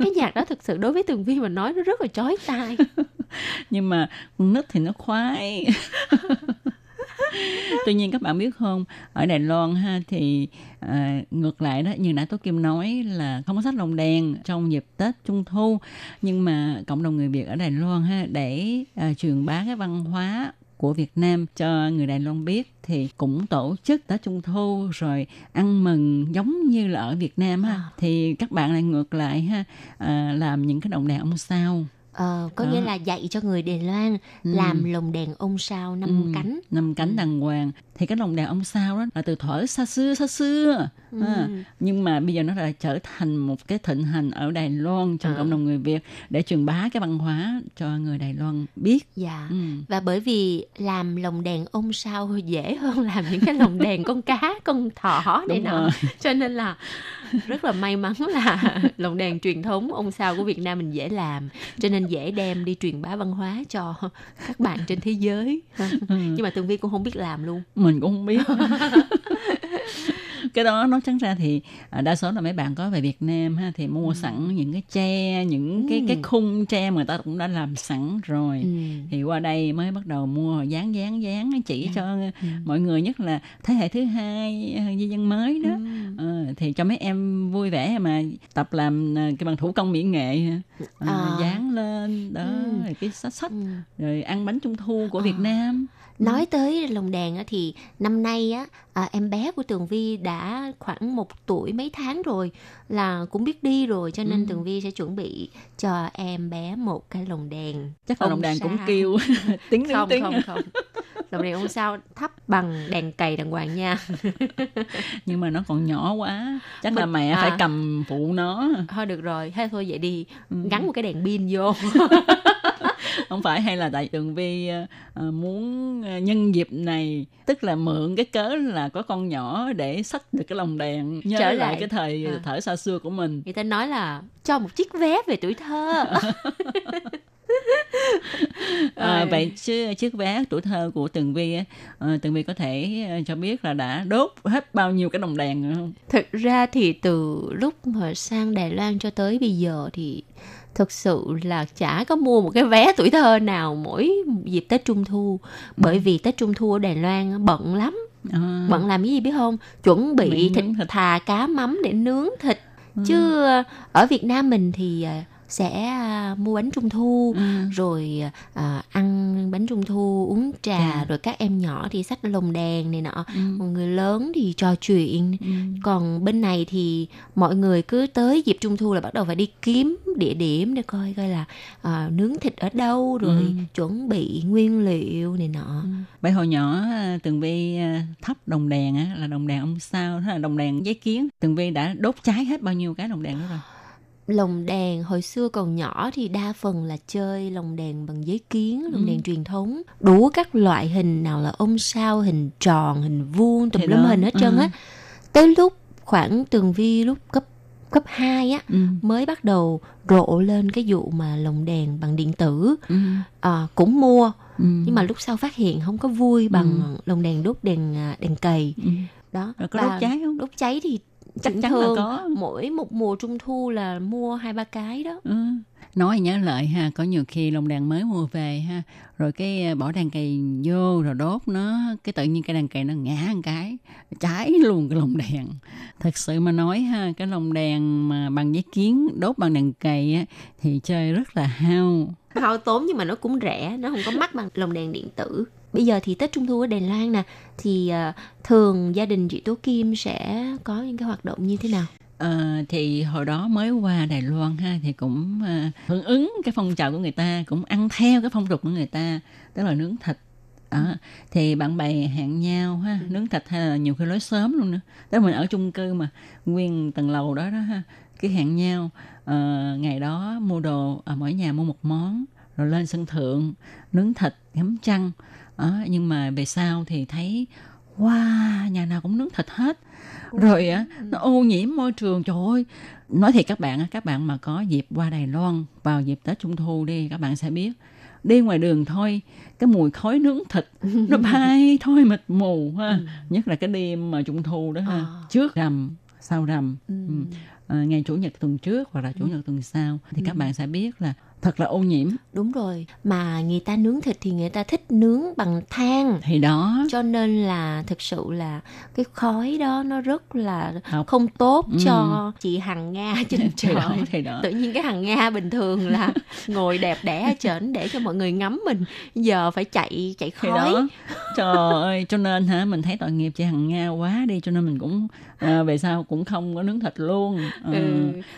cái nhạc đó thực sự đối với Tường Vi mà nói nó rất là chói tai. Nhưng mà nít thì nó khoái. Tuy nhiên các bạn biết không, ở Đài Loan ha thì à, ngược lại đó, như nãy Tố Kim nói là không có sách lồng đèn trong dịp Tết Trung Thu, nhưng mà cộng đồng người Việt ở Đài Loan ha để à, truyền bá cái văn hóa của Việt Nam cho người Đài Loan biết thì cũng tổ chức Tết Trung Thu rồi ăn mừng giống như là ở Việt Nam ha. Thì các bạn lại ngược lại ha, à, làm những cái lồng đèn ông sao. Ờ, có đó. Nghĩa là dạy cho người Đài Loan ừ. làm lồng đèn ông sao năm ừ. cánh. Năm cánh đàng hoàng. Thì cái lồng đèn ông sao đó là từ thuở xa xưa xa xưa ừ. à, nhưng mà bây giờ nó đã trở thành một cái thịnh hành ở Đài Loan trong à. Cộng đồng người Việt để truyền bá cái văn hóa cho người Đài Loan biết. Dạ. Ừ. Và bởi vì làm lồng đèn ông sao dễ hơn làm những cái lồng đèn con cá, con thỏ này nọ, cho nên là rất là may mắn là lồng đèn truyền thống ông sao của Việt Nam mình dễ làm, cho nên dễ đem đi truyền bá văn hóa cho các bạn trên thế giới. Ừ. Nhưng mà Tường Vi cũng không biết làm luôn. Mình cũng không biết. Cái đó nói trắng ra thì đa số là mấy bạn có về Việt Nam ha thì mua ừ. sẵn những cái tre, những ừ. cái cái khung tre mà người ta cũng đã làm sẵn rồi. Ừ. Thì qua đây mới bắt đầu mua dán dán dán chỉ ừ. cho ừ. mọi người, nhất là thế hệ thứ hai di dân mới đó. Ừ. Ờ, thì cho mấy em vui vẻ mà tập làm cái bằng thủ công mỹ nghệ ờ, à. dán lên đó ừ. rồi cái sách sách ừ. rồi ăn bánh Trung Thu của à. Việt Nam. Nói tới lồng đèn thì năm nay á, à, em bé của Tường Vi đã khoảng một tuổi mấy tháng rồi, là cũng biết đi rồi, cho nên ừ. Tường Vi sẽ chuẩn bị cho em bé một cái lồng đèn. Chắc là lồng đèn sao? Cũng kêu tiếng không, tiếng không không lồng đèn không sao thắp bằng đèn cầy đàng hoàng nha. Nhưng mà nó còn nhỏ quá, chắc mình, là mẹ à, phải cầm phụ nó. Thôi được rồi, thế thôi vậy đi gắn một cái đèn pin vô. Không phải, hay là tại Tường Vi muốn nhân dịp này, tức là mượn cái cớ là có con nhỏ để xách được cái lồng đèn, nhớ trở lại, lại cái thời à. Thở xa xưa của mình. Người ta nói là cho một chiếc vé về tuổi thơ. À, vậy chứ chiếc vé tuổi thơ của Tường Vi, à, Tường Vi có thể cho biết là đã đốt hết bao nhiêu cái lồng đèn rồi không? Thực ra thì từ lúc mà sang Đài Loan cho tới bây giờ thì thực sự là chả có mua một cái vé tuổi thơ nào mỗi dịp Tết Trung Thu. Bởi vì Tết Trung Thu ở Đài Loan bận lắm. À. Bận làm cái gì biết không? Chuẩn bị mình thịt, thịt thà cá mắm để nướng thịt. À. Chứ ở Việt Nam mình thì sẽ mua bánh Trung Thu, à. rồi à, ăn bánh Trung Thu, uống trà, à. Rồi các em nhỏ thì xách lồng đèn này nọ, à. Người lớn thì trò chuyện. À. Còn bên này thì mọi người cứ tới dịp Trung Thu là bắt đầu phải đi kiếm địa điểm để coi coi là à, nướng thịt ở đâu, rồi ừ. chuẩn bị nguyên liệu này nọ. Ừ. Vậy hồi nhỏ Tường Vi thắp đồng đèn á, là đồng đèn ông sao, đó là đồng đèn giấy kiến. Tường Vi đã đốt cháy hết bao nhiêu cái đồng đèn đó rồi? lồng đèn hồi xưa còn nhỏ thì đa phần là chơi lồng đèn bằng giấy kiến, lồng ừ. đèn truyền thống, đủ các loại hình, nào là ông sao, hình tròn, hình vuông, tùm lum hình hết ừ. trơn á. Tới lúc khoảng Tường Vi lúc cấp cấp hai á ừ. mới bắt đầu rộ lên cái vụ mà lồng đèn bằng điện tử, ừ. à, cũng mua ừ. nhưng mà lúc sau phát hiện không có vui bằng ừ. lồng đèn đốt đèn đèn cầy ừ. đó. Rồi có đốt cháy không? Đốt cháy thì chắc chắn là có. Mỗi một mùa trung thu là mua hai ba cái đó. Ừ. Nói nhớ lại ha, có nhiều khi lồng đèn mới mua về ha, rồi cái bỏ đèn cầy vô rồi đốt nó, cái tự nhiên cái đèn cầy nó ngã một cái, cháy luôn cái lồng đèn. Thật sự mà nói ha, cái lồng đèn mà bằng giấy kiến đốt bằng đèn cầy á thì chơi rất là hao. Hao tốn nhưng mà nó cũng rẻ, nó không có mắc bằng lồng đèn điện tử. Bây giờ thì Tết Trung Thu ở Đài Loan nè, thì thường gia đình chị Tố Kim sẽ có những cái hoạt động như thế nào? À, thì hồi đó mới qua Đài Loan ha, thì cũng à, hưởng ứng cái phong trào của người ta, cũng ăn theo cái phong tục của người ta, tức là nướng thịt. À, thì bạn bè hẹn nhau ha, nướng thịt hay là nhiều khi lối sớm luôn nữa. Tức là mình ở chung cư mà, nguyên tầng lầu đó đó ha, cứ hẹn nhau à, ngày đó mua đồ, à, mỗi nhà mua một món, rồi lên sân thượng nướng thịt, ngắm trăng. À, nhưng mà về sau thì thấy wow, nhà nào cũng nướng thịt hết. Rồi á, nó ô nhiễm môi trường, trời ơi. Nói thiệt các bạn á, các bạn mà có dịp qua Đài Loan vào dịp Tết Trung Thu đi, các bạn sẽ biết. Đi ngoài đường thôi, cái mùi khói nướng thịt nó bay thôi mịt mù ha. Nhất là cái đêm mà Trung Thu đó ha, trước rằm, sau rằm, ừ. à, ngày Chủ nhật tuần trước hoặc là Chủ nhật tuần sau thì các bạn sẽ biết là thật là ô nhiễm. Đúng rồi, mà người ta nướng thịt thì người ta thích nướng bằng than thì đó, cho nên là thực sự là cái khói đó nó rất là học. Không tốt ừ. cho chị Hằng Nga trên chợ. Tự nhiên cái Hằng Nga bình thường là ngồi đẹp đẽ ở trển để cho mọi người ngắm mình, giờ phải chạy chạy khói đó. Trời ơi, cho nên hả, mình thấy tội nghiệp chị Hằng Nga quá đi, cho nên mình cũng à, về sau cũng không có nướng thịt luôn. À,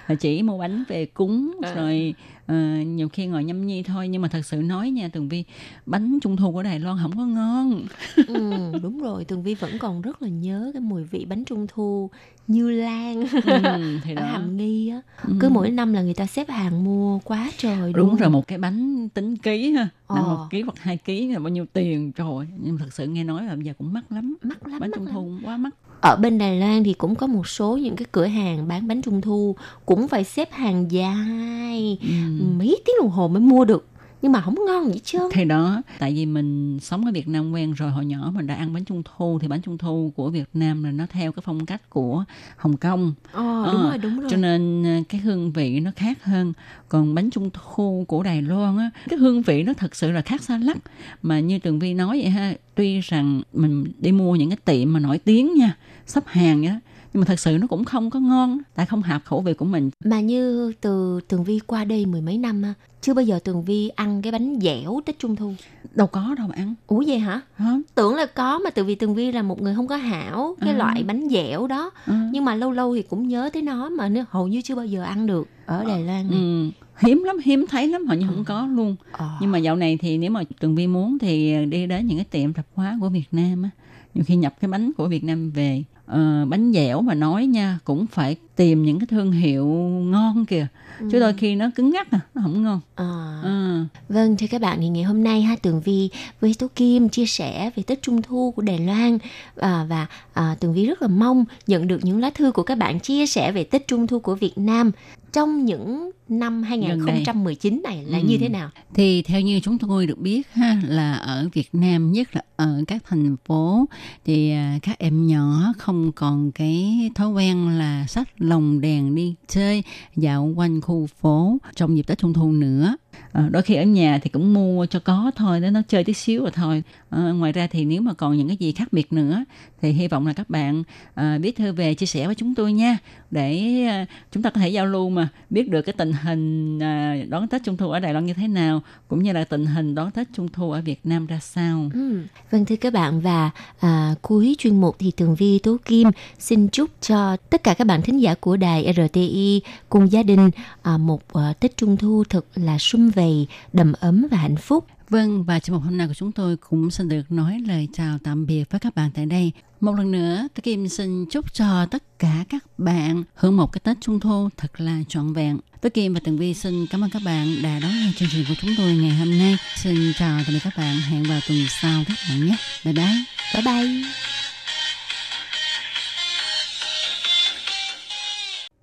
ừ. Chỉ mua bánh về cúng à. Rồi à, nhiều khi ngồi nhâm nhi thôi. Nhưng mà thật sự nói nha Tường Vi, bánh Trung Thu của Đài Loan không có ngon. Ừ, đúng rồi, Tường Vi vẫn còn rất là nhớ cái mùi vị bánh Trung Thu Như Lan ừ, thì đó. Ở Hàm Nghi á, ừ. cứ mỗi năm là người ta xếp hàng mua quá trời. Đúng, đúng rồi, một cái bánh tính ký ha, là ờ. một ký hoặc hai ký là bao nhiêu tiền trời. Nhưng thật sự nghe nói là bây giờ cũng mắc lắm, mắc lắm bánh mắc Trung lắm. Thu quá mắc. Ở bên Đài Loan thì cũng có một số những cái cửa hàng bán bánh Trung Thu cũng phải xếp hàng dài ừ. mấy tiếng đồng hồ mới mua được, nhưng mà không ngon vậy chứ. Thì đó, tại vì mình sống ở Việt Nam quen rồi, hồi nhỏ mình đã ăn bánh Trung Thu, thì bánh Trung Thu của Việt Nam là nó theo cái phong cách của Hồng Kông. Ờ, ờ, đúng rồi, đúng rồi. Cho nên cái hương vị nó khác hơn. Còn bánh Trung Thu của Đài Loan á, cái hương vị nó thật sự là khác xa lắm. Mà như Tường Vi nói vậy ha, tuy rằng mình đi mua những cái tiệm mà nổi tiếng nha, sắp hàng vậy đó, nhưng mà thật sự nó cũng không có ngon, tại không hợp khẩu vị của mình. Mà như từ Tường Vi qua đây mười mấy năm, chưa bao giờ Tường Vi ăn cái bánh dẻo Tết Trung Thu. Đâu có đâu mà ăn. Ủa vậy hả? Hả? Tưởng là có, mà từ vì Tường Vi là một người không có hảo cái à. loại bánh dẻo đó. À. Nhưng mà lâu lâu thì cũng nhớ tới nó, mà hầu như chưa bao giờ ăn được ở Đài Loan này. Ừ. Hiếm lắm, hiếm thấy lắm, hầu như không có luôn. À. Nhưng mà dạo này thì nếu mà Tường Vi muốn thì đi đến những cái tiệm tạp hóa của Việt Nam á. Nhiều khi nhập cái bánh của Việt Nam về. Ờ, bánh dẻo mà nói nha, cũng phải tìm những cái thương hiệu ngon kìa, ừ. chứ đôi khi nó cứng ngắc à, nó không ngon. À. À. Vâng, thưa các bạn, thì ngày hôm nay ha, Tường Vi với Tố Kim chia sẻ về Tết Trung Thu của Đài Loan, à, và à, Tường Vi rất là mong nhận được những lá thư của các bạn chia sẻ về Tết Trung Thu của Việt Nam trong những năm hai không một chín này là ừ. như thế nào. Thì theo như chúng tôi được biết ha, là ở Việt Nam, nhất là ở các thành phố, thì các em nhỏ không còn cái thói quen là xách lồng đèn đi chơi dạo quanh khu phố trong dịp Tết Trung Thu nữa. À, đôi khi ở nhà thì cũng mua cho có thôi, để nó chơi tí xíu rồi thôi. À, ngoài ra thì nếu mà còn những cái gì khác biệt nữa thì hy vọng là các bạn à, viết thư về chia sẻ với chúng tôi nha, để à, chúng ta có thể giao lưu mà biết được cái tình hình à, đón Tết Trung Thu ở Đài Loan như thế nào, cũng như là tình hình đón Tết Trung Thu ở Việt Nam ra sao. Ừ. Vâng thưa các bạn, và à, cuối chuyên mục thì Tường Vi, Tố Kim xin chúc cho tất cả các bạn thính giả của đài rờ tê i cùng gia đình à, một à, Tết Trung Thu thật là sum vầy, đầm ấm và hạnh phúc. Vâng, và trong một hôm nay của chúng tôi cũng xin được nói lời chào tạm biệt với các bạn tại đây. Một lần nữa, tôi Kim xin chúc cho tất cả các bạn hưởng một cái Tết Trung Thu thật là trọn vẹn. Với Kim và Tường Vi xin cảm ơn các bạn đã đón nghe chương trình của chúng tôi ngày hôm nay. Xin chào tạm biệt các bạn, hẹn vào tuần sau các bạn nhé. Bye bye. Bye bye.